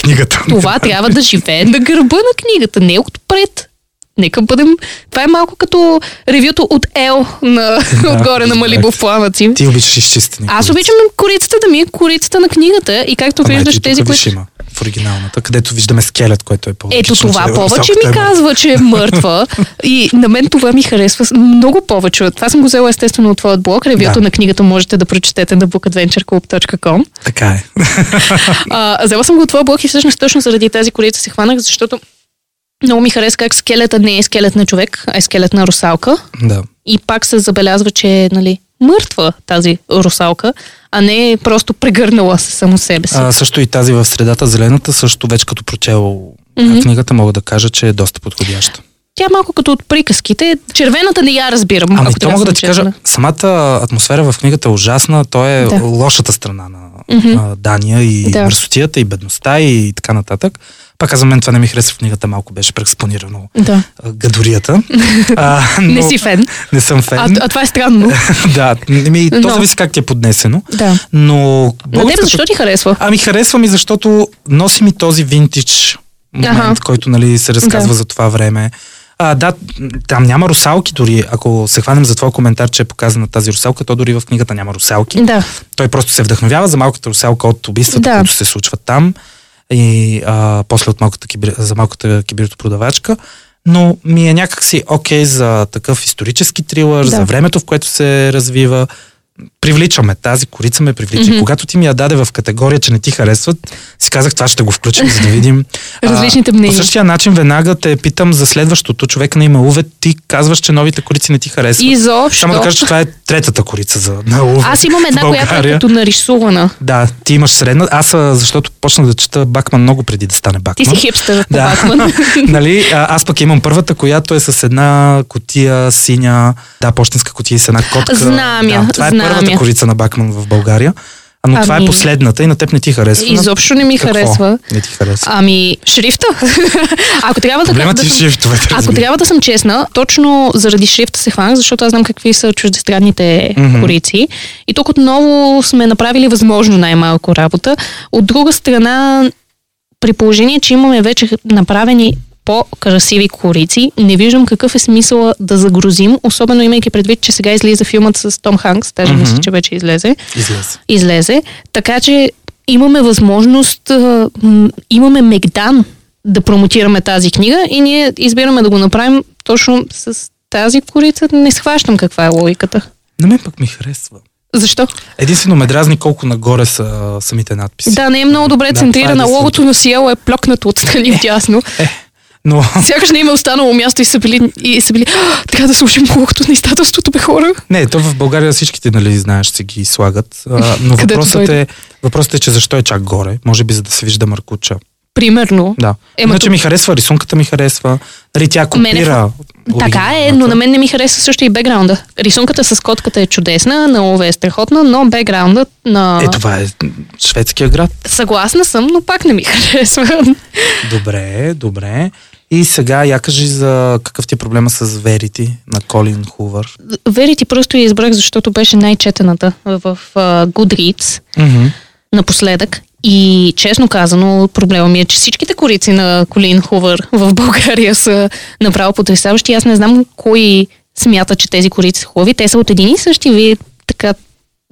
това трябва да живее на гърба на книгата, не отпред. Нека бъдем... Това е малко като ревюто от Ел на... да, отгоре на Малибу в пламъци. Ти обичаш изчистени. Аз обичам корицата да ми е корицата на книгата и както виждаш тези... Които... има в оригиналната, където виждаме скелет, който е по-логично. Ето това повече ми казва, че е мъртва и на мен това ми харесва много повече. Това съм го взела естествено от твоят блог. Ревюто да. на книгата можете да прочетете на бук адвенчър клъб точка ком. Така е. а, взела съм го от твоя блог и всъщност точно заради тази корица се хванах, защото много ми хареса как скелетът не е скелет на човек, а е скелет на русалка. Да. И пак се забелязва, че е, нали, мъртва тази русалка, а не е просто прегърнала се само себе си. А, също и тази в средата, зелената, също вече като прочел mm-hmm. книгата, мога да кажа, че е доста подходяща. Тя е малко като от приказките. Червената не я разбирам. Ами то мога да ти кажа, самата атмосфера в книгата е ужасна. То е да. лошата страна на mm-hmm. Дания и да. мръсотията, и бедността, и така нататък. Пак за мен това не ми хареса в книгата, малко беше преекспонирано да. гадорията. А, но... Не си фен. Не съм фен. А, а това е странно. да, ми, то зависи но... как ти е поднесено. Да. Но българската... На тебе защо ти харесва? Ами харесва ми, защото носи ми този винтидж момент, ага. който, нали, се разказва да. за това време. А, да, там няма русалки дори. Ако се хванем за твой коментар, че е показана тази русалка, то дори в книгата няма русалки. Да. Той просто се вдъхновява за малката русалка от убийствата, да. които се случват там. И а, после от малката кибир... за малката кибиротопродавачка, но ми е някакси окей okay за такъв исторически трилър, да. за времето, в което се развива. Привличаме, тази корица ме привлича. Mm-hmm. Когато ти ми я даде в категория, че не ти харесват, си казах, това ще го включим, за да видим. Различните мнения. По същия начин веднага те питам за следващото, човека на име Увет, ти казваш, че новите корици не ти харесват. Изобщо. Само да кажа, че това е третата корица за на Увет. Аз имам една, която е като нарисувана. Да, ти имаш средна. Аз, защото почнах да чета Бакман много преди да стане Бакман. Ти си хипстър по Бакман. Нали, аз пък имам първата, която е с една кутия синя, да, пощенска кутия с една котка. Знам я. Да, първата корица на Бакман в България. А, но ами... това е последната и на теб не ти харесва. Изобщо не ми Какво? харесва. Не ти харесва. Ами, шрифта. Ако трябва да, да съм... шрифтовете, Ако трябва да съм честна, точно заради шрифта се хванах, защото аз знам какви са чуждестранните mm-hmm. корици. И тук отново сме направили възможно най-малко работа. От друга страна, при положение, че имаме вече направени по-красиви корици, не виждам какъв е смисъл да загрузим, особено имайки предвид, че сега излиза филмът с Том Ханкс, даже mm-hmm. мисля, че вече излезе. Излез. Излезе. Така че имаме възможност, имаме мегдан да промотираме тази книга и ние избираме да го направим точно с тази корица. Не схващам каква е логиката. На мен пък ми харесва. Защо? Единствено ме дразни колко нагоре са самите надписи. Да, не е много добре да, центрирана. Е логото на Сиел е плокнато отстрани в дясно. Но... Сякаш не има останало място и са били, и са били трябва да слушам колкото на издателството, бе хора. Не, то в България всичките, нали, знаеш, се ги слагат. А, но въпросът е, въпросът е, че защо е чак горе? Може би за да се вижда маркуча. Примерно. Да. Ема Иначе тук... ми харесва, рисунката ми харесва. Ри тя копира. Мене... Така е, но на мен не ми харесва също и бекграунда. Рисунката с котката е чудесна, на Ове е страхотна, но бекграундът на... Е, това е шведския град. Съгласна съм, но пак не ми харесва. Добре, добре. И сега я кажи за какъв ти е проблема с Verity на Колин Хувър. Verity просто я избрах, защото беше най-четената в uh, Goodreads mm-hmm. напоследък. И честно казано, проблема ми е, че всичките корици на Колин Хувър в България са направо потрясаващи. Аз не знам кой смята, че тези корици са хубави. Те са от един и същи вид, така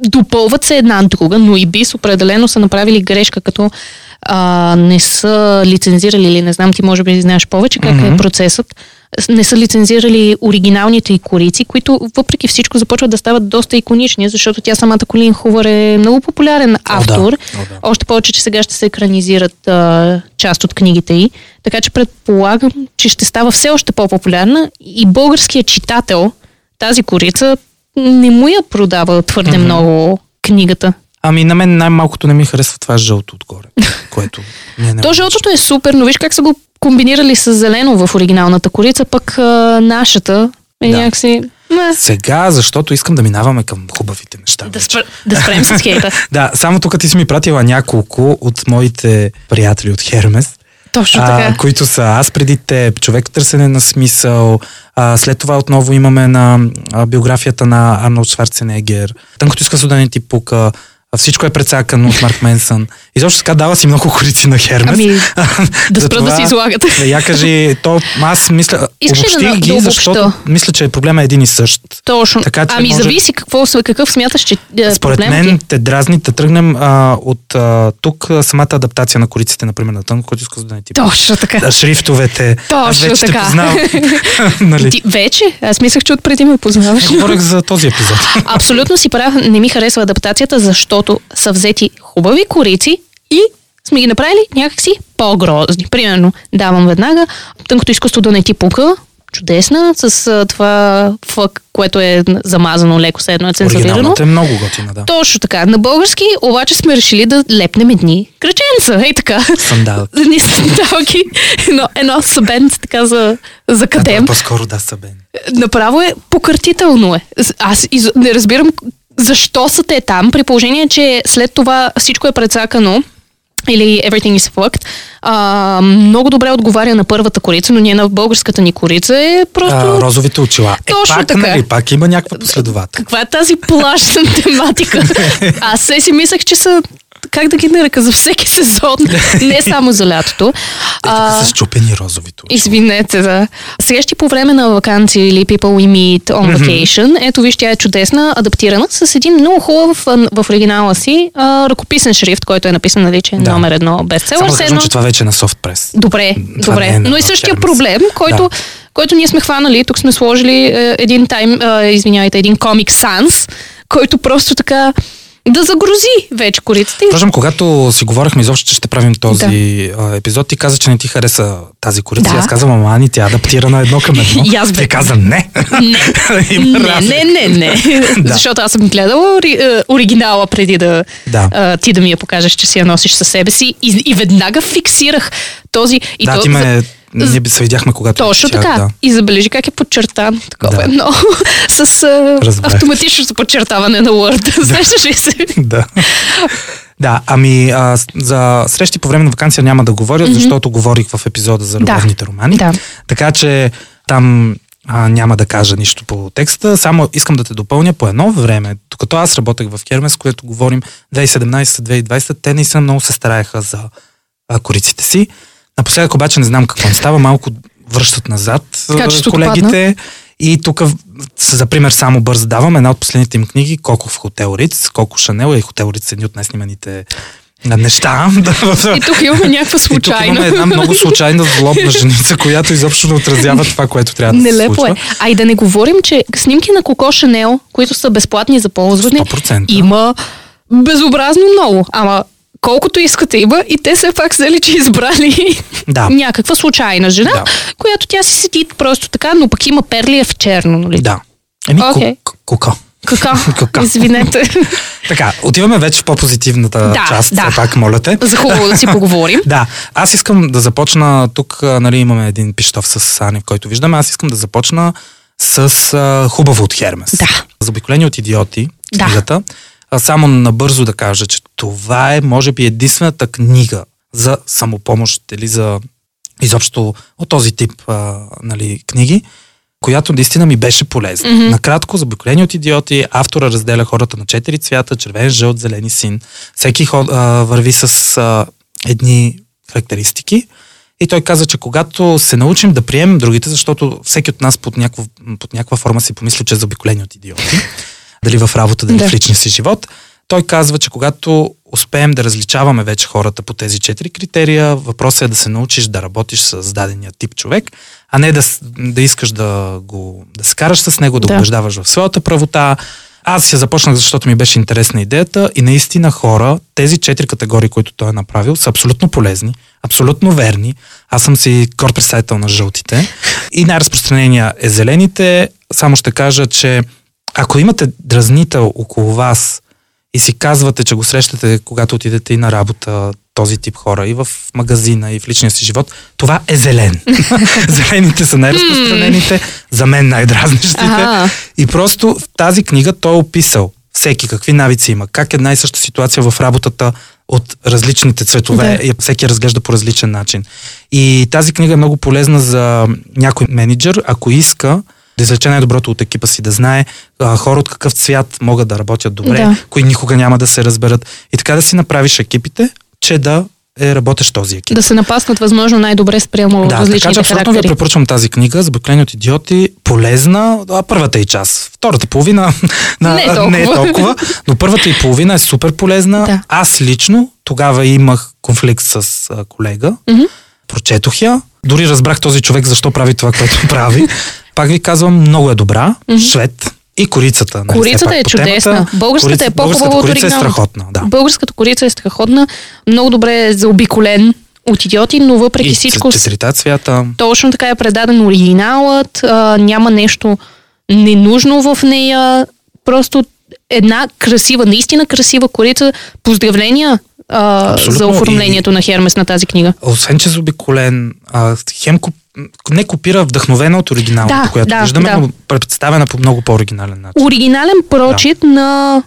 допълват се една друга, но и бис определено са направили грешка, като а, не са лицензирали, или не знам, ти може би знаеш повече как mm-hmm. е процесът, не са лицензирали оригиналните и корици, които въпреки всичко започват да стават доста иконични, защото тя самата Колин Хувър е много популярен автор. О, да. О, да. Още повече, че сега ще се екранизират а, част от книгите й. Така че предполагам, че ще става все още по-популярна и българският читател, тази корица, не му я продава твърде mm-hmm. много книгата. Ами на мен най-малкото не ми харесва това жълто отгоре, което... Не, не То жълтото е супер, но виж как са го комбинирали с зелено в оригиналната корица, пък а, нашата е да. някакси... Не. Сега, защото искам да минаваме към хубавите неща. Да, спр... да спрем с хейта. Да, само тук ти си ми пратила няколко от моите приятели от Хермес. Точно така. А, които са Аз преди теб, Човек в търсене на смисъл. А, след това отново имаме на а, биографията на Арнолд Шварценегер. Тънкото иска да не ти пука. Всичко е прецакано от Марк Менсън. И защо така дава си много корици на Хермес. Ами, да спра да си излагат. Я кажи, то аз мисля, обобщих да, ги, да защото мисля, че проблема е един и същ. Точно. Така, ами може... зависи какво, какъв смяташ, че е, според мен ти? Те дразни, да тръгнем а, от а, тук самата адаптация на кориците, например, на тънко, който иска да не ти... Точно така. Шрифтовете. Точно вече така. Вече те познавам. нали? Ти, вече? Аз мислях, че отпреди ме познаваш. Не говорих за този епизод. Абсолютно си прав, не ми харесва адаптацията, защото са взети хубави корици и сме ги направили някакси по-грозни. Примерно, давам веднага Тънкото изкуство да не ти пука, чудесна, с а, това фък, което е замазано леко, седно е цензурирано. Оригиналната е много готина, да. Точно така. На български обаче сме решили да лепнем едни кръченца, ей така. Сандалки. Едни сандалки, но едно събент, така за, за катем. А, по-скоро да, събент. Направо е покъртително е. Аз из... не разбирам защо са те там, при положение, че след това всичко е прецакано, или everything is fucked, а, много добре отговаря на първата корица, но ние на българската ни корица е просто... А, розовите очила. Е, точно пак, така. Нали, пак има някаква последователност. Каква е тази плащна тематика? Аз се си мислех, че са... Как да ги нарека за всеки сезон, не само за лятото. А, са чупени розовито. Извинете, да. Срещи по време на ваканция или People We Meet on Vacation. Mm-hmm. Ето виж, тя е чудесна, адаптирана с един много хубав в оригинала си а, ръкописен шрифт, който е написан, нали, че е да. номер едно бестселър. Само да кажем, че това вече е на софт прес. Добре, това добре. Е на, но и същия проблем, който... Да. който ние сме хванали. Тук сме сложили е, един тайм, е, извинявайте, един Comic Sans, който просто така... Да загрузи вече кориците. Впрочем, когато си говорихме изобщо, че ще правим този да. епизод, ти каза, че не ти хареса тази корица. Да. Аз казвам, ама Ани, тя адаптира на едно към едно. И аз бе. Ти каза, не. Не, не, не, не. Да. Защото аз съм гледала оригинала преди да, да. А, ти да ми я покажеш, че си я носиш със себе си. И, и веднага фиксирах този... И да, то... ти ме... Ние се видяхме, когато... Точно тях, така. Да. И забележи как е подчертан. Такова да. е много. С а, автоматичното подчертаване на Word. Да. Знаеш ли се? Да. Да, ами а, за срещи по време на ваканция няма да говоря, mm-hmm. защото говорих в епизода за любовните да. романи. Да. Така че там а, няма да кажа нищо по текста. Само искам да те допълня по едно време. Докато аз работех в Хермес, което говорим две хиляди и седемнадесета - две хиляди и двадесета, те наистина много се стараеха за а, кориците си. Напоследък обаче не знам какво им става, малко връщат назад Качеството колегите падна. И тук за пример само бързо давам една от последните им книги, Коко в Хотел Риц, Коко Шанел и Хотел Риц са едни от най-сниманите неща. И тук имаме някаква случайна. И тук имаме една много случайна злобна женица, която изобщо не отразява това, което трябва да се случва. Нелепо е. А и да не говорим, че снимки на Коко Шанел, които са безплатни за ползване, сто процента има безобразно много. Ама колкото искате има и те все пак взели, че избрали да. някаква случайна жена, да. която тя си седи просто така, но пък има перли в черно. Нали? Да. Еми okay. Коко. Коко, извинете. Така, отиваме вече в по-позитивната да, част, да. пак моля те. За хубаво да си поговорим. Да, аз искам да започна, тук нали, имаме един пищов с Ани, в който виждаме, аз искам да започна с а, хубаво от Хермес. Да. За обиколение от идиоти, да. книгата. Само набързо да кажа, че това е, може би, единствената книга за самопомощ или за изобщо от този тип а, нали, книги, която наистина ми беше полезна. Mm-hmm. Накратко, за обиколение от идиоти, автора разделя хората на четири цвята, червен, жълт, зелен и син. Всеки ход, а, върви с а, едни характеристики и той каза, че когато се научим да приемем другите, защото всеки от нас под някаква, под някаква форма си помисли, че е за обиколение от идиоти, дали в работа, дали да. в личния си живот. Той казва, че когато успеем да различаваме вече хората по тези четири критерия, въпросът е да се научиш да работиш с дадения тип човек, а не да, да искаш да го да се караш с него, да, да убеждаваш в своята правота. Аз я започнах, защото ми беше интересна идеята и наистина хора, тези четири категории, които той е направил, са абсолютно полезни, абсолютно верни. Аз съм си кор представител на жълтите и най-разпространения е зелените. Само ще кажа, че ако имате дразнител около вас и си казвате, че го срещате, когато отидете и на работа, този тип хора, и в магазина, и в личния си живот, това е зелен. Зелените са най-разпространените, за мен най-дразнещите. Ага. И просто в тази книга той е описал всеки какви навици има, как една и съща ситуация в работата от различните цветове, да. И всеки разглежда по различен начин. И тази книга е много полезна за някой менеджер, ако иска да излече най-доброто от екипа си, да знае а, хора от какъв цвят могат да работят добре, да. Кои никога няма да се разберат. И така да си направиш екипите, че да е работеш този екип. Да се напаснат възможно най-добре спрямо да, различните характери. Да, така че абсолютно ви препоръчвам тази книга, За обиколение от идиоти, полезна, а първата и част. Втората половина не, е толкова. не е толкова, но първата и половина е супер полезна. Да. Аз лично тогава имах конфликт с колега, mm-hmm. прочетох я, дори разбрах този човек защо прави това, което прави. Пак ви казвам, много е добра, mm-hmm. швед. И корицата. Нали, корицата е чудесна. Темата, българската корица, е по-хубава от оригинал. Е страхотна, да. Българската корица е страхотна. Много добре е заобиколен от идиоти, но въпреки и всичко... четирите цвята. Точно така е предаден оригиналът. А, няма нещо ненужно в нея. Просто една красива, наистина красива корица. Поздравления а, за оформлението и, на Хермес на тази книга. Освен, че заобиколен, Хемко не копира вдъхновена от оригиналната, да, която да, виждаме, да. Но представена по много по-оригинален начин. Оригинален прочит да. На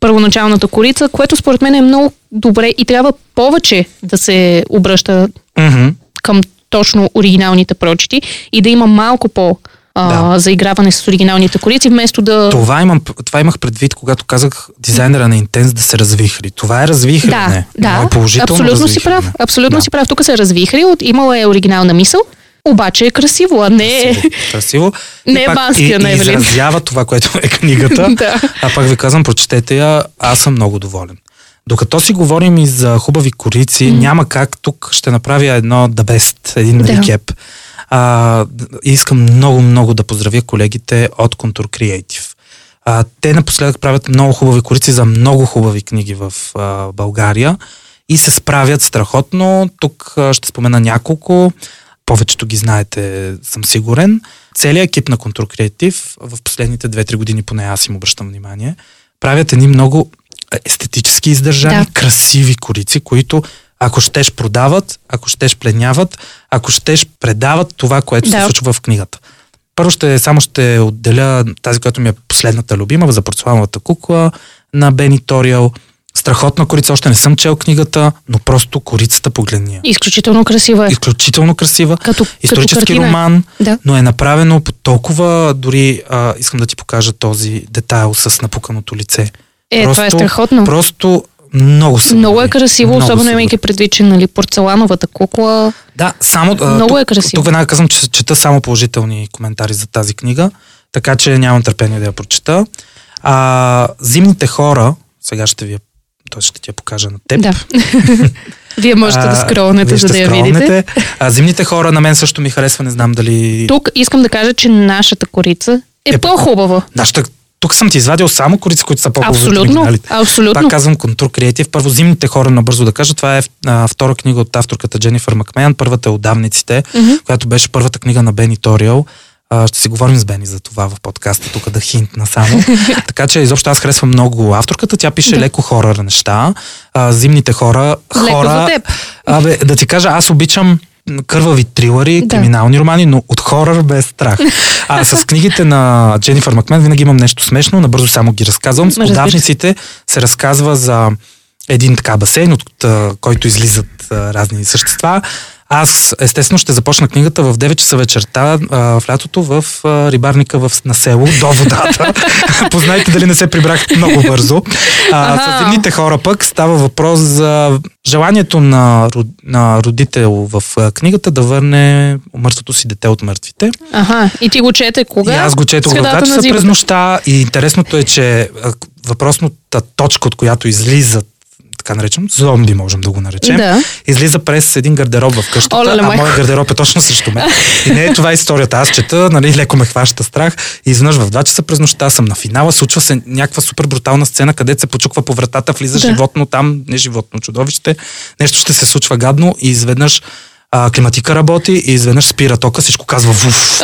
първоначалната корица, което според мен е много добре и трябва повече да се обръща mm-hmm. към точно оригиналните прочити и да има малко по- да. Заиграване с оригиналните корици, вместо да... Това, имам, това имах предвид, когато казах дизайнера на Интенс да се развихри. Това е развихрене. Да, да. Е положително абсолютно развихрене. Си прав. Абсолютно да. Си прав. Тук се развихри. От, имала е оригинална мисъл, обаче е красиво, а не е... Красиво. красиво. Не е банския на Евелин. И изразява това, което е книгата. Да. А пак ви казвам, прочетете я. Аз съм много доволен. Докато си говорим и за хубави корици, mm. няма как. Тук ще направя едно да best, един да. Рекеп. А, искам много-много да поздравя колегите от Contour Creative. А, те напоследък правят много хубави корици за много хубави книги в а, България и се справят страхотно. Тук а, ще спомена няколко. Повечето ги знаете, съм сигурен. Целият екип на Contour Creative в последните две-три години, поне аз им обръщам внимание, правят едни много естетически издържани, да. Красиви корици, които ако щеш продават, ако щеш пленяват, ако щеш предават това, което да. Се случва в книгата. Първо ще, само ще отделя тази, която ми е последната любима, за Порцелановата кукла на Бени Ториел. Страхотна корица, още не съм чел книгата, но просто корицата погледния. Изключително красива е. Изключително красива. Като, исторически като роман, да. Но е направено по толкова, дори а, искам да ти покажа този детайл с напуканото лице. Е, просто, това е страхотно. Просто много сигурно. Много е красиво, много особено имайки предвид, че нали, порцелановата кукла. Да, само, много тук, е красиво. Тук веднага казвам, че чета само положителни коментари за тази книга, така че нямам търпение да я прочета. А, Зимните хора, сега ще ви я, той ще ти я покажа на теб. Да. Вие можете да скролнете, за да я видите. А, Зимните хора на мен също ми харесва, не знам дали... Тук искам да кажа, че нашата корица е, е по-хубава. Нашата Тук съм ти извадил само корици, които са по-хубави от оригиналите. Абсолютно. Пак казвам Contour Creative. Първо Зимните хора, набързо да кажа. Това е а, втора книга от авторката Дженифър Макмеян. Първата е Отдавниците, mm-hmm. която беше първата книга на Бени Ториел. А, ще си говорим с Бени за това в подкаста, тук да хинтна само. Така че изобщо аз харесвам много авторката. Тя пише да. Леко хорър неща. А, Зимните хора... хора... Абе, да ти кажа, аз обичам... кървави трилъри, да. Криминални романи, но от хорър без страх. А с книгите на Дженифър Макмен винаги имам нещо смешно, набързо само ги разказвам. С Отдавниците се разказва за един така басейн, от който излизат а, разни същества. Аз, естествено, ще започна книгата в девет часа вечерта а, в лятото в а, рибарника в, на село, до водата. Познайте дали не се прибрах много бързо. А, с Зимните хора пък става въпрос за желанието на, на родител в а, книгата да върне мъртвото си дете от мъртвите. Аха, и ти го чете кога? И аз го четох в два часа през нощта и интересното е, че а, въпросната точка, от която излизат така наречем, зомби можем да го наречем, да. Излиза през един гардероб в къщата, Оле, а моят гардероб е точно срещу мен. И не е това историята. Аз чета, нали, леко ме хваща страх и изведнъж в два часа през нощта съм на финала, случва се някаква супер брутална сцена, където се почуква по вратата, влиза да. Животно там, не животно, чудовище, нещо ще се случва гадно и изведнъж а, климатика работи и изведнъж спира тока, всичко казва вуф.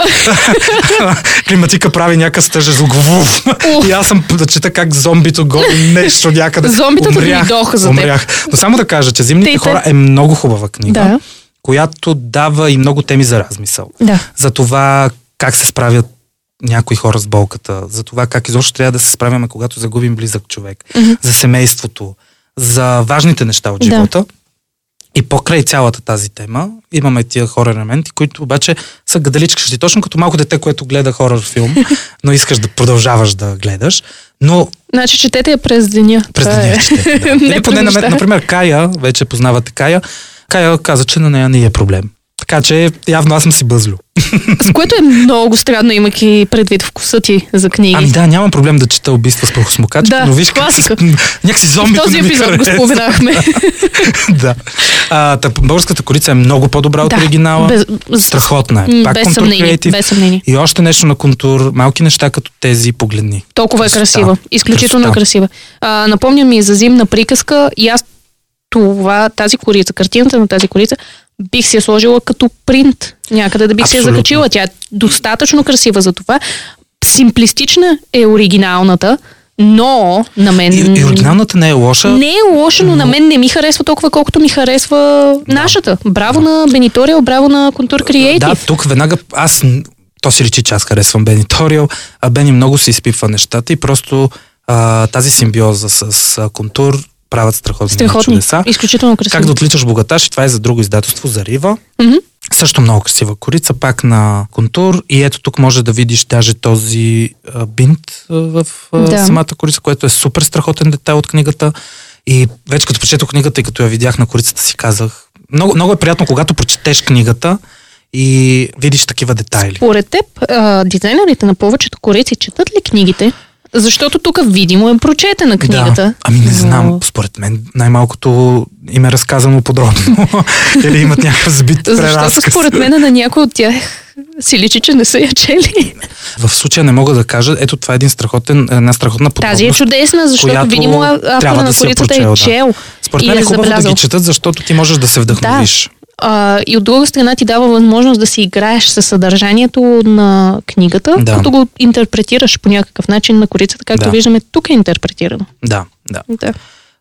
Климатика прави някакъв стъжен звук вуф. И аз съм да чета как зомбито го нещо някъде. Зомбито дойдоха за теб. Но само да кажа, че Зимните Тейте... хора е много хубава книга, да, която дава и много теми за размисъл. Да. За това как се справят някои хора с болката, за това как изобщо трябва да се справяме, когато загубим близък човек, mm-hmm, за семейството, за важните неща от живота. Да. И покрай цялата тази тема имаме тия хорър елементи, които обаче са гаделичкащи. Точно като малко дете, което гледа хорър филм, но искаш да продължаваш да гледаш. Но... Значи четете я през деня. През деня е. Четете, да. Или поне на мен, например, Кая, вече познавате Кая, Кая каза, че на нея не е проблем. Така че явно аз съм си бъзлю. С което е много странно, имайки предвид вкуса ти за книги. Ами да, нямам проблем да чета убийства с прахосмокачка, да, но виж класика. Как с... някакси зомбито не ми харесва. В този епизод го споменахме. Да. А, тъп, българската корица е много по-добра да, от оригинала. Без... Страхотна е. Пак без съмнение, без съмнение. И още нещо на Контур, малки неща като тези погледни. Толкова красота, е красива. Изключително красота. красива. А, напомня ми за Зимна приказка и аз това, тази корица, картината на тази корица, бих си я сложила като принт някъде, да бих Абсолютно. си я закачила. Тя е достатъчно красива за това. Симплистична е оригиналната, но на мен... И, и оригиналната не е лоша. Не е лоша, но, но на мен не ми харесва толкова, колкото ми харесва да. нашата. Браво да. на Бениториал, браво на Contour Creative. Да, тук веднага аз... То си речи, че аз харесвам Бениториал, а Бени много се изпипва нещата и просто а, тази симбиоза с Контур правят страхотни, страхотни чудеса. Изключително красиво. Как да отличаш богаташ, и това е за друго издателство, за Рива. Mm-hmm. Също много красива корица, пак на Контур. И ето тук може да видиш даже този а, бинт а, в а, да. самата корица, което е супер страхотен детайл от книгата. И вече като прочетох книгата и като я видях на корицата, си казах, много, много е приятно, когато прочетеш книгата и видиш такива детайли. Според теб, а, дизайнерите на повечето корици четат ли книгите? Защото тук видимо е прочетена книгата. Да. Ами не знам, но... според мен най-малкото им е разказано подробно. Или имат някакъв сбит преразказ. Защото според мен на някой от тях си личи, че не са я чели. В случая не мога да кажа, ето това е един страхотен, една страхотна подробност. Тази е чудесна, защото видимо автора на корицата е чел. Според мен е хубаво да ги четат, защото ти можеш да се вдъхновиш. Да. Uh, и от друга страна ти дава възможност да си играеш със съдържанието на книгата, да. като го интерпретираш по някакъв начин на корицата, както да. виждаме, тук е интерпретирано. Да, да. да.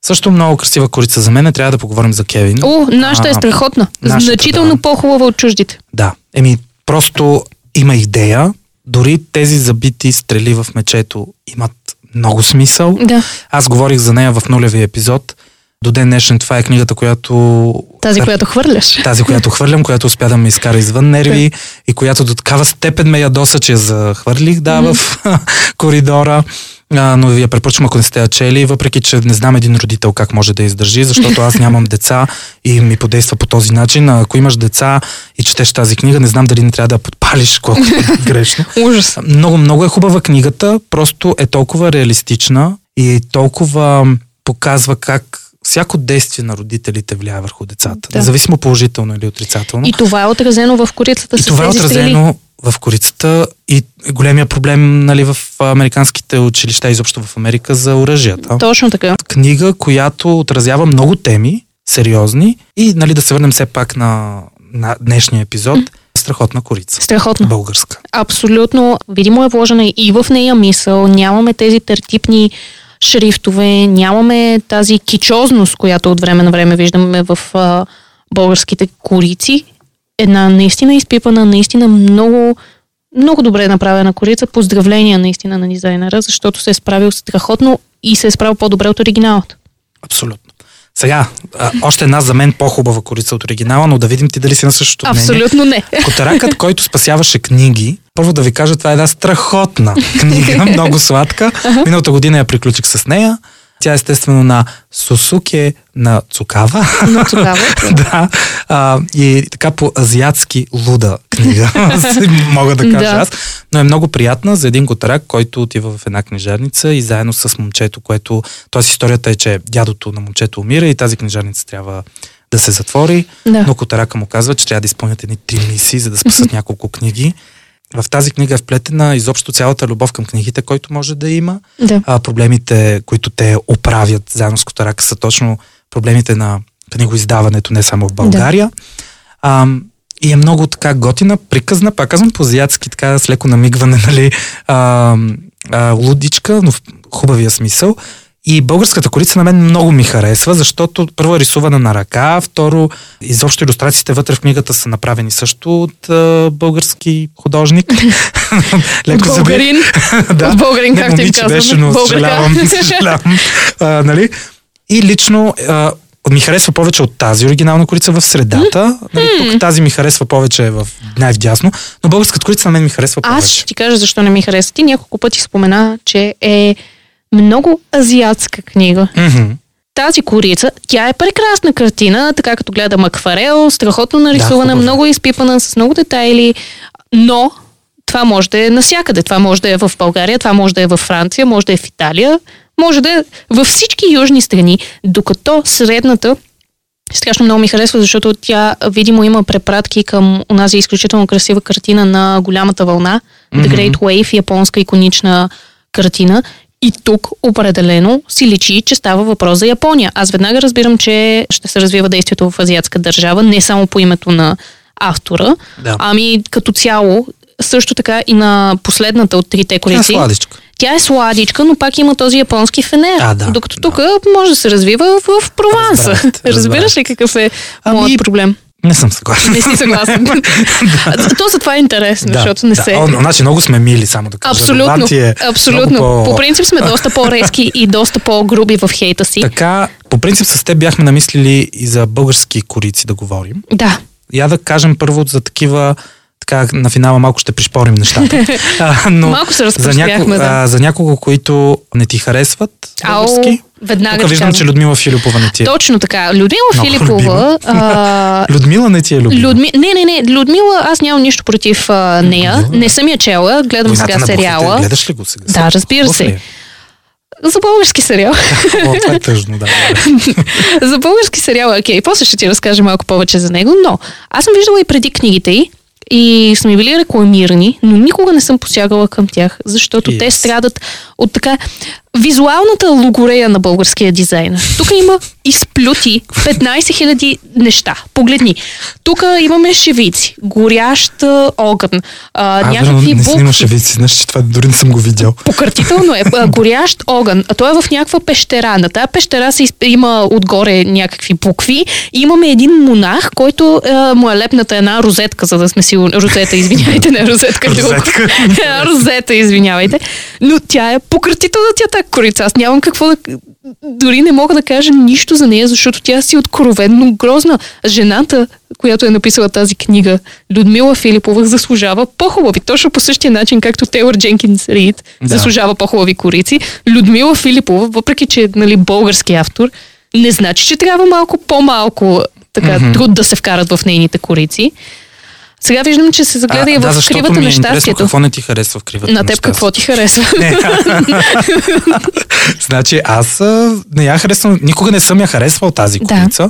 Също много красива корица за мен, трябва да поговорим за Кевин. О, нашата а, е страхотна. Нашата, Значително да. по-хубава от чуждите. Да, еми просто има идея, дори тези забити стрели в мечето имат много смисъл. Да. Аз говорих за нея в нулевия епизод. До ден днешен това е книгата, която... Тази, която хвърляш. Тази, която хвърлям, която успя да ме изкара извън нерви и която до такава степен ме ядоса, че я захвърлих, да, mm-hmm. в коридора. А, но ви я препоръчвам, ако не сте я чели, въпреки че не знам един родител как може да издържи, защото аз нямам деца и ми подейства по този начин. А ако имаш деца и четеш тази книга, не знам дали не трябва да подпалиш, колко е грешно. Ужас. Много, много е хубава книгата, просто е толкова реалистична и толкова показва как всяко действие на родителите влияе върху децата. Да. Независимо положително или отрицателно. И това е отразено в корицата. И с това е отразено стрели. в корицата. И големия проблем, нали, в американските училища, изобщо в Америка, за оръжията. Точно така. Книга, която отразява много теми, сериозни. И, нали, да се върнем все пак на, на днешния епизод. Mm. Страхотна корица. Страхотна. Българска. Абсолютно. Видимо е вложена и в нея мисъл. Нямаме тези тертипни шрифтове, нямаме тази кичозност, която от време на време виждаме в а, българските корици. Една наистина изпипана, наистина много, много добре направена корица. Поздравления наистина на дизайнера, защото се е справил страхотно и се е справил по-добре от оригиналът. Абсолютно. Сега, а, още една за мен по-хубава корица от оригинала, но да видим ти дали си на същото мнение. Абсолютно не. Котаракът, който спасяваше книги, първо да ви кажа, това е една страхотна книга, много сладка. Миналата година я приключих с нея. Тя е естествено на Сусуке на Цукава. На Цукава. Да. А, и така по-азиатски луда книга, мога да кажа да. аз. Но е много приятна за един котарак, който отива в една книжарница и заедно с момчето, което... Тоест историята е, че дядото на момчето умира и тази книжарница трябва да се затвори. Да. Но котарака му казва, че трябва да изпълнят едни три мисии, за да спасат няколко книги. В тази книга е вплетена изобщо цялата любов към книгите, който може да има. Да. А, проблемите, които те оправят заедно с котарака, са точно проблемите на книгоиздаването, не само в България. Да. А, и е много така готина, приказна, пак казвам по азиатски, така с леко намигване, нали, а, а, лудичка, но в хубавия смисъл. И българската корица на мен много ми харесва, защото първо е рисувана на ръка, второ, изобщо илюстрациите вътре в книгата са направени също от а, български художник. Леко българин. Да. От българин, както им казваме. Беше, но съжалявам. съжалявам. А, нали? И лично а, ми харесва повече от тази оригинална корица в средата. Mm. Нали, тук тази ми харесва повече в най-вдясно, но българската корица на мен ми харесва повече. Аз ще ти кажа защо не ми харесва. Ти няколко пъти спомена, че е много азиатска книга. Mm-hmm. Тази корица, тя е прекрасна картина, така като гледам акварел, страхотно нарисувана, да, много изпипана, с много детайли, но това може да е навсякъде. Това може да е в България, това може да е във Франция, може да е в Италия, може да е във всички южни страни, докато средната страшно много ми харесва, защото тя видимо има препратки към онази изключително красива картина на голямата вълна, mm-hmm. The Great Wave, японска иконична картина. И тук определено си личи, че става въпрос за Япония. Аз веднага разбирам, че ще се развива действието в азиатска държава, не само по името на автора, да, ами като цяло, също така и на последната от трите корици. Тя е сладичка. Тя е сладичка, но пак има този японски фенер. А, да, докато да, тук може да се развива в Прованса. Разбираш, разбираш ли какъв е ами... моят проблем? Не съм съгласен. Не си съгласен. Да. То за това е интересно, да, защото не да. се... Значи много сме мили, само да кажа. Абсолютно. Е абсолютно. По... по принцип сме доста по-резки и доста по-груби в хейта си. Така, по принцип с теб бяхме намислили и за български корици да говорим. Да. Я да кажем първо за такива... Така, на финала малко ще пришпорим нещата. А, но малко се разпочвяхме, да. А, за някого, които не ти харесват български... Ау... Веднага тук виждам, че Людмила Филипова не ти е. Точно така. Людмила Много Филипова... А... Людмила не ти е любима. Людми... Не, не, не. Людмила, аз нямам нищо против а, нея. Людмила, не съм я чела. Гледам Войната сега сериала. Гледаш ли го сега? Да, разбира се. Е? За български сериал. О, това е тъжно, да. За български сериал, окей. Okay. После ще ти разкажа малко повече за него, но аз съм виждала и преди книгите й и са ми били рекламирани, но никога не съм посягала към тях, защото yes. те страдат от така визуалната логорея на българския дизайн. Тук има изплюти петнайсет хиляди неща. Погледни. Тук имаме шевици, горящ огън, а, а, някакви букви. Не снима шевици, значи това дори не съм го видял. Пократително е. А, горящ огън. А той е в някаква пещера. На тая пещера се изп... има отгоре някакви букви. И имаме един монах, който а, му е лепната една розетка, за да сме сигурни. Розета, извинявайте, не розетка. Розетка. Розета, извинявайте. Но тя е пократителна, тя така корица. Аз нямам какво да... Дори не мога да кажа нищо за нея, защото тя си откровенно грозна. Жената, която е написала тази книга, Людмила Филипова, заслужава по-хубави. Точно по същия начин, както Тейлър Дженкинс Рийд да. заслужава по-хубави корици. Людмила Филипова, въпреки че е нали, български автор, не значи, че трябва малко по-малко така, mm-hmm. труд да се вкарат в нейните корици. Сега виждам, че се загледа и в да, кривата ми е на щастието. Какво не ти харесва в кривата на, на теб какво ти харесва? Значи аз не я харесвам, никога не съм я харесвал тази корица, да.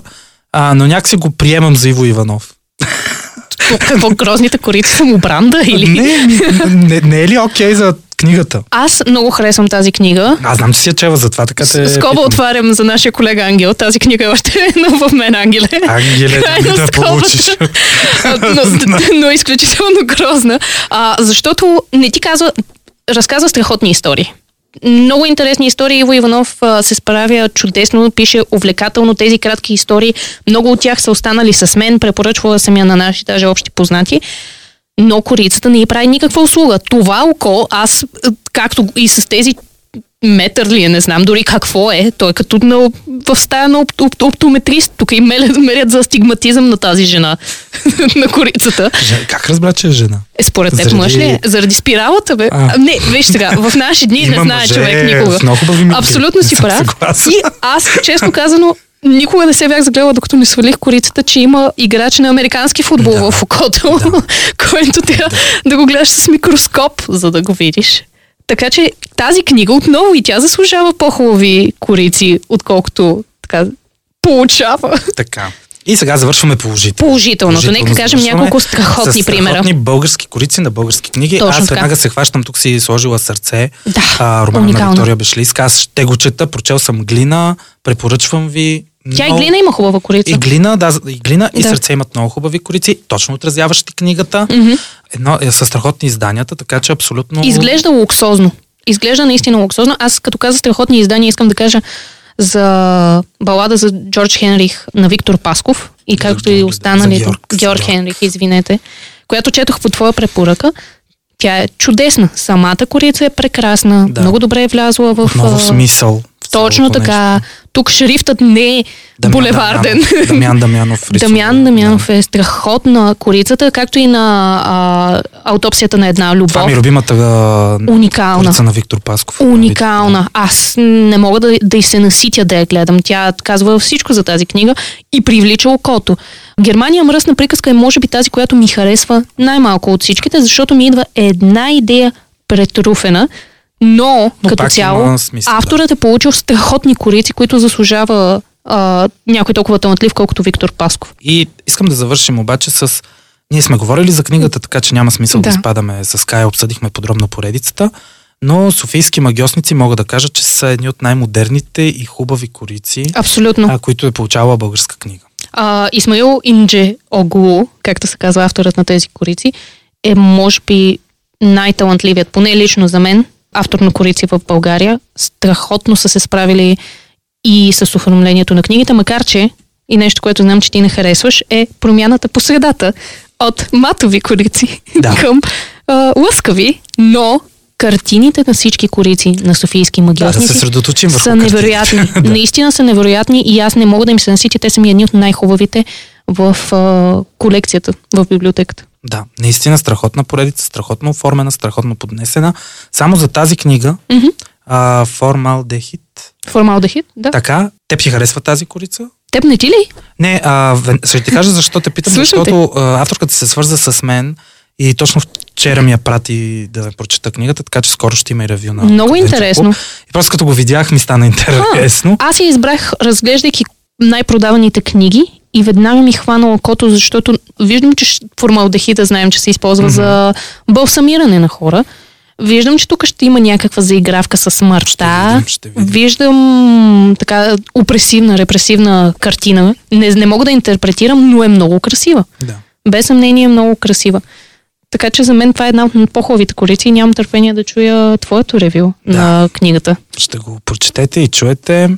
а, но някакси го приемам за Иво Иванов. Какво, грозните корици са му бранда или? Не, не, не е ли окей okay за книгата? Аз много харесвам тази книга. Аз знам, че си я чева за това, така се... Скоба питам. Отварям за нашия колега Ангел. Тази книга е още едно в мен, Ангеле. Ангеле, да получиш. но, но изключително грозна. А, защото не ти казва... Разказва страхотни истории. Много интересни истории. Иво Иванов а, се справя чудесно, пише увлекателно тези кратки истории. Много от тях са останали с мен. Препоръчвала съм я на наши, даже общи познати. Но корицата не ѝ прави никаква услуга. Това око, аз, както и с тези метър ли, не знам дори какво е, той като на, в стая на оп, оп, оптометрист, тук и мерят, мерят за астигматизъм на тази жена, на корицата. Как разбра, че е жена? Е, според теб заради... мъж ли е? Заради спиралата, бе? А. А, не, виж сега, в наши дни не знае човек никога. Абсолютно си прав. И аз, честно казано, никога не се бях загледала, докато не свалих корицата, че има играч на американски футбол да, в окото, да. който трябва да. да го гледаш с микроскоп, за да го видиш. Така че тази книга отново и тя заслужава по-хубави корици, отколкото така получава. Така. И сега завършваме положително. Положителното. Положително. Нека кажем няколко страхотни, страхотни примера. Страхотни български корици на български книги. Точно аз веднага така. се хващам, тук си сложила сърце. Да, а, романа на Виктория Бешлийска. Аз ще го чета, прочел съм Глина, препоръчвам ви. Тя много... и Глина има хубава корица. И Глина, да, и Глина, да. И Сърце имат много хубави корици, точно отразяващи книгата. Mm-hmm. Едно, е, са страхотни изданията, така че абсолютно... Изглежда луксозно. Изглежда наистина луксозно. Аз като каза страхотни издания, искам да кажа за балада за Джордж Хенрих на Виктор Пасков и както Георг, и останалите... Георг, Георг Хенрих, извинете. Която четох по твоя препоръка. Тя е чудесна. Самата корица е прекрасна. Да. Много добре е влязла в... Отново смисъл. Точно така. Нещо. Тук шрифтът не е Дамян, булеварден. Дамян, Дамян Дамянов. Рисува. Дамян Дамянов е страхотна корицата, както и на а, аутопсията на една любов. Това ми е любимата а, корица на Виктор Пасков. Уникална. Да. Аз не мога да, да и се наситя да я гледам. Тя казва всичко за тази книга и привлича окото. Германия мръсна приказка е може би тази, която ми харесва най-малко от всичките, защото ми идва една идея претруфена. Но, Но като цяло, смисъл, авторът да. е получил страхотни корици, които заслужава а, някой толкова талантлив, колкото Виктор Пасков. И искам да завършим обаче с... Ние сме говорили за книгата, така че няма смисъл да, да спадаме с Кая, обсъдихме подробно поредицата, но Софийски магиосници мога да кажа, че са едни от най-модерните и хубави корици, а, които е получавала българска книга. А, Исмаил Индже Оглу, както се казва авторът на тези корици, е може би най-талантливият, поне лично за мен, автор на корици в България. Страхотно са се справили и с оформлението на книгите, макар че и нещо, което знам, че ти не харесваш, е промяната по средата от матови корици да. към а, лъскави, но картините на всички корици на Софийски магиосници да, да са невероятни. да. Наистина са невероятни и аз не мога да им се наситя. Те са ми едни от най-хубавите в а, колекцията, в библиотеката. Да, наистина страхотна поредица, страхотно оформена, страхотно поднесена. Само за тази книга, mm-hmm. а, Формалдехид. Формалдехид, да. Така, теб ти харесва тази корица? Теб не ти ли? Не, а, ще ти кажа защо те питам, защото а, авторката се свърза с мен и точно вчера ми я прати да прочета книгата, така че скоро ще има и ревю на... Много интересно. И просто като го видях, ми стана интересно. А, аз я избрах, разглеждайки най-продаваните книги, и веднага ми хвана окото, защото виждам, че формалдехида, знаем, че се използва mm-hmm. за балсамиране на хора. Виждам, че тук ще има някаква заигравка със смъртта. Ще видим, ще видим. Виждам така опресивна, репресивна картина. Не, не мога да интерпретирам, но е много красива. Да. Без съмнение е много красива. Така че за мен това е една от по-хубавите корици и нямам търпение да чуя твоето ревю да. на книгата. Ще го прочетете и чуете.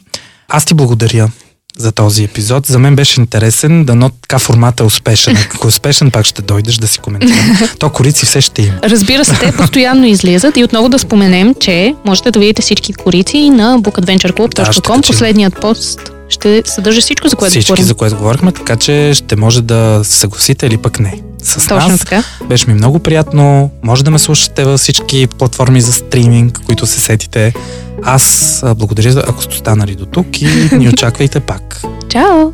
Аз ти благодаря за този епизод. За мен беше интересен, дано така формата е успешен. Ако е успешен, пак ще дойдеш да си коментирам. То корици все ще има. Разбира се, те постоянно излизат и отново да споменем, че можете да видите всички корици на book adventure club dot com. Да, последният пост ще съдържа всичко, за което говорим. Всички, за което говорихме, така че ще може да се съгласите или пък не. С Точно нас. Така. Беше ми много приятно. Може да ме слушате във всички платформи за стриминг, които се сетите. Аз благодаря, ако сте останали до тук и ни очаквайте пак. Чао!